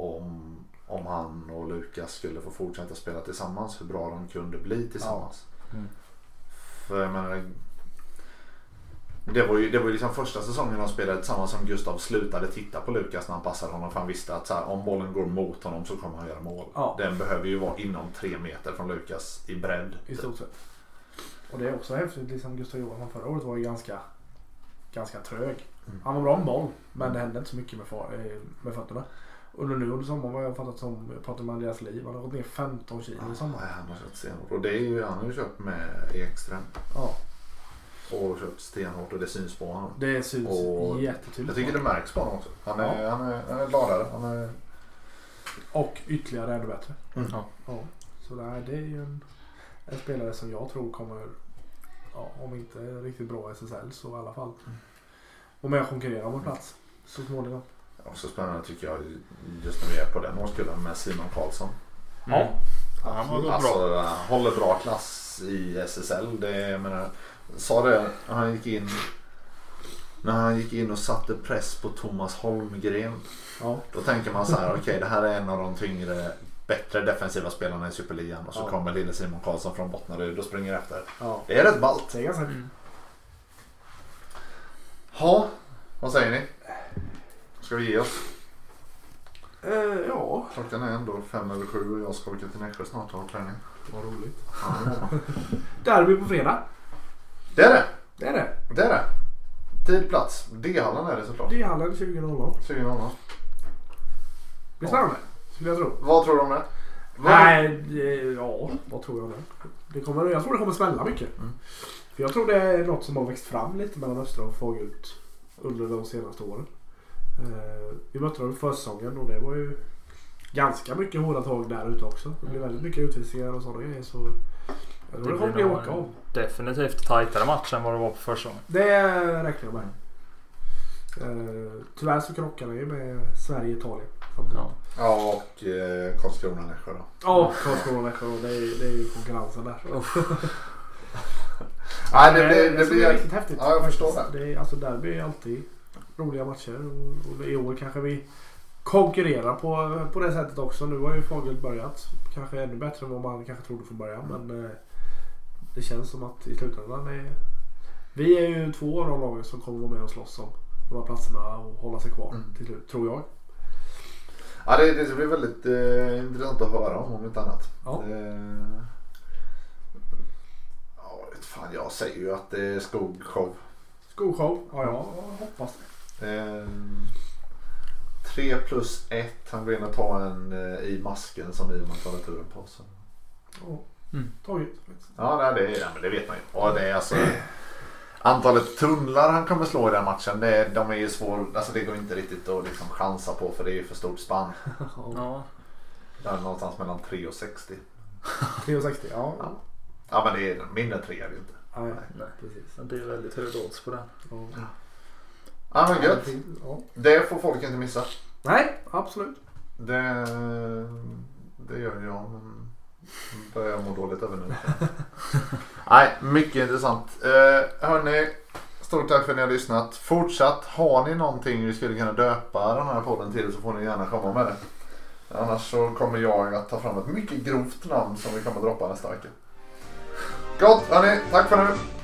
om han och Lukas skulle få fortsätta spela tillsammans. Hur bra de kunde bli tillsammans. Ja. Mm. För jag menar, det var ju liksom första säsongen de spelade tillsammans som Gustav slutade titta på Lukas när han passade honom. För han visste att så här, om bollen går mot honom så kommer han göra mål. Ja. Den behöver ju vara inom 3 meter från Lukas i bredd. I stort sett. Och det är också häftigt, liksom Gustav Johansson förra året var ju ganska trög. Han var bra med boll, men det hände inte så mycket med fötterna. Och nu under sommaren var jag fattat som, jag pratade med Andreas Liv, han har gått ner 15 kilo i sommar. Ja, han har köpt stenhårt. Och det är ju, han har ju köpt med Engstrand. Ja. Och köpt stenhårt och det syns på honom. Det syns och jättetydligt. Jag tycker det märks på honom också. Han är gladare. Och ytterligare ännu bättre. Mm. Ja. Så det är ju en spelare som jag tror kommer, ja, om inte riktigt bra SSL så i alla fall. Och med att konkurrera om vår plats så småningom. Och så spännande tycker jag just när vi är på den årskullen med Simon Karlsson. Mm. Ja, han var alltså, bra. Håller bra klass i SSL. När han gick in och satte press på Thomas Holmgren. Ja. Då tänker man så här, okej, det här är en av de tyngre, bättre defensiva spelarna i Superligan och så kommer lille Simon Karlsson från Bottnaryd och springer efter. Ja. Det är rätt ballt. Det är ganska... Ja, vad säger ni? Ska vi ge oss? Ja. Klockan är ändå 5 över 7 och jag ska åka till Nässjö snart och ha träning. Vad roligt. Ja. Derby på fredag. Det är det. Tid, plats. D-hallen är det såklart. D-hallen 20.00. Blir spännande. Vad tror du om det? Vad tror jag om det? Jag tror det kommer smälla mycket. Mm. För jag tror det är något som har växt fram lite mellan Östra och Fagerhult under de senaste åren. Vi mötte dem förra säsongen och det var ju ganska mycket hårda tag där ute också. Det blev väldigt mycket utvisningar och sådana grejer. Så jag tror det kommer bli åka om. Definitivt tajtare match än vad det var på förra säsongen. Det räcker jag med. Tyvärr så krockar det ju med Sverige och Italien. Ja, och Karlskrona-Nässjö då. Ja, Karlskrona-Nässjö, det är ju konkurrensen där. Nej, det blir riktigt häftigt. Ja, jag förstår det. Alltså derby är alltid roliga matcher och i år kanske vi konkurrerar på det sättet också. Nu har ju Fagerhult börjat, kanske ännu bättre än vad man kanske trodde från början, men det känns som att i slutändan vi är ju 2 av de lagen som kommer vara med och slåss om de här platserna och hålla sig kvar till slut, tror jag. Ja, det blir väldigt intressant att höra om inte annat. Ja. Jag säger ju att det är Skogshow. Skogshow? Ja, jag hoppas det. 3+1, han vill gärna ta en i masken som vi har tagit turen på. Så. Oh. Mm. Taget. Ja, men det vet man ju. Och det är alltså... Antalet tunnlar han kommer slå i den matchen, de är ju svåra, alltså det går inte riktigt att liksom chansa på för det är ju för stort spann. Ja. Det är någonstans mellan 3 och 60. 3 och 60, ja. Ja, men det är mindre än 3 är det inte. Ja, nej. Precis. Det är väldigt hög odds på den. Ja. Ja, men gött. Ja. Det får folk inte missa. Nej, absolut. Det gör jag, men börjar må dåligt över nu. Nej, mycket intressant. Hörni, Stort tack för att ni har lyssnat. Fortsatt, har ni någonting vi skulle kunna döpa den här podden till så får ni gärna komma med det. Annars så kommer jag att ta fram ett mycket grovt namn som vi kommer att droppa nästa vecka. Gott, hörni. Tack för nu.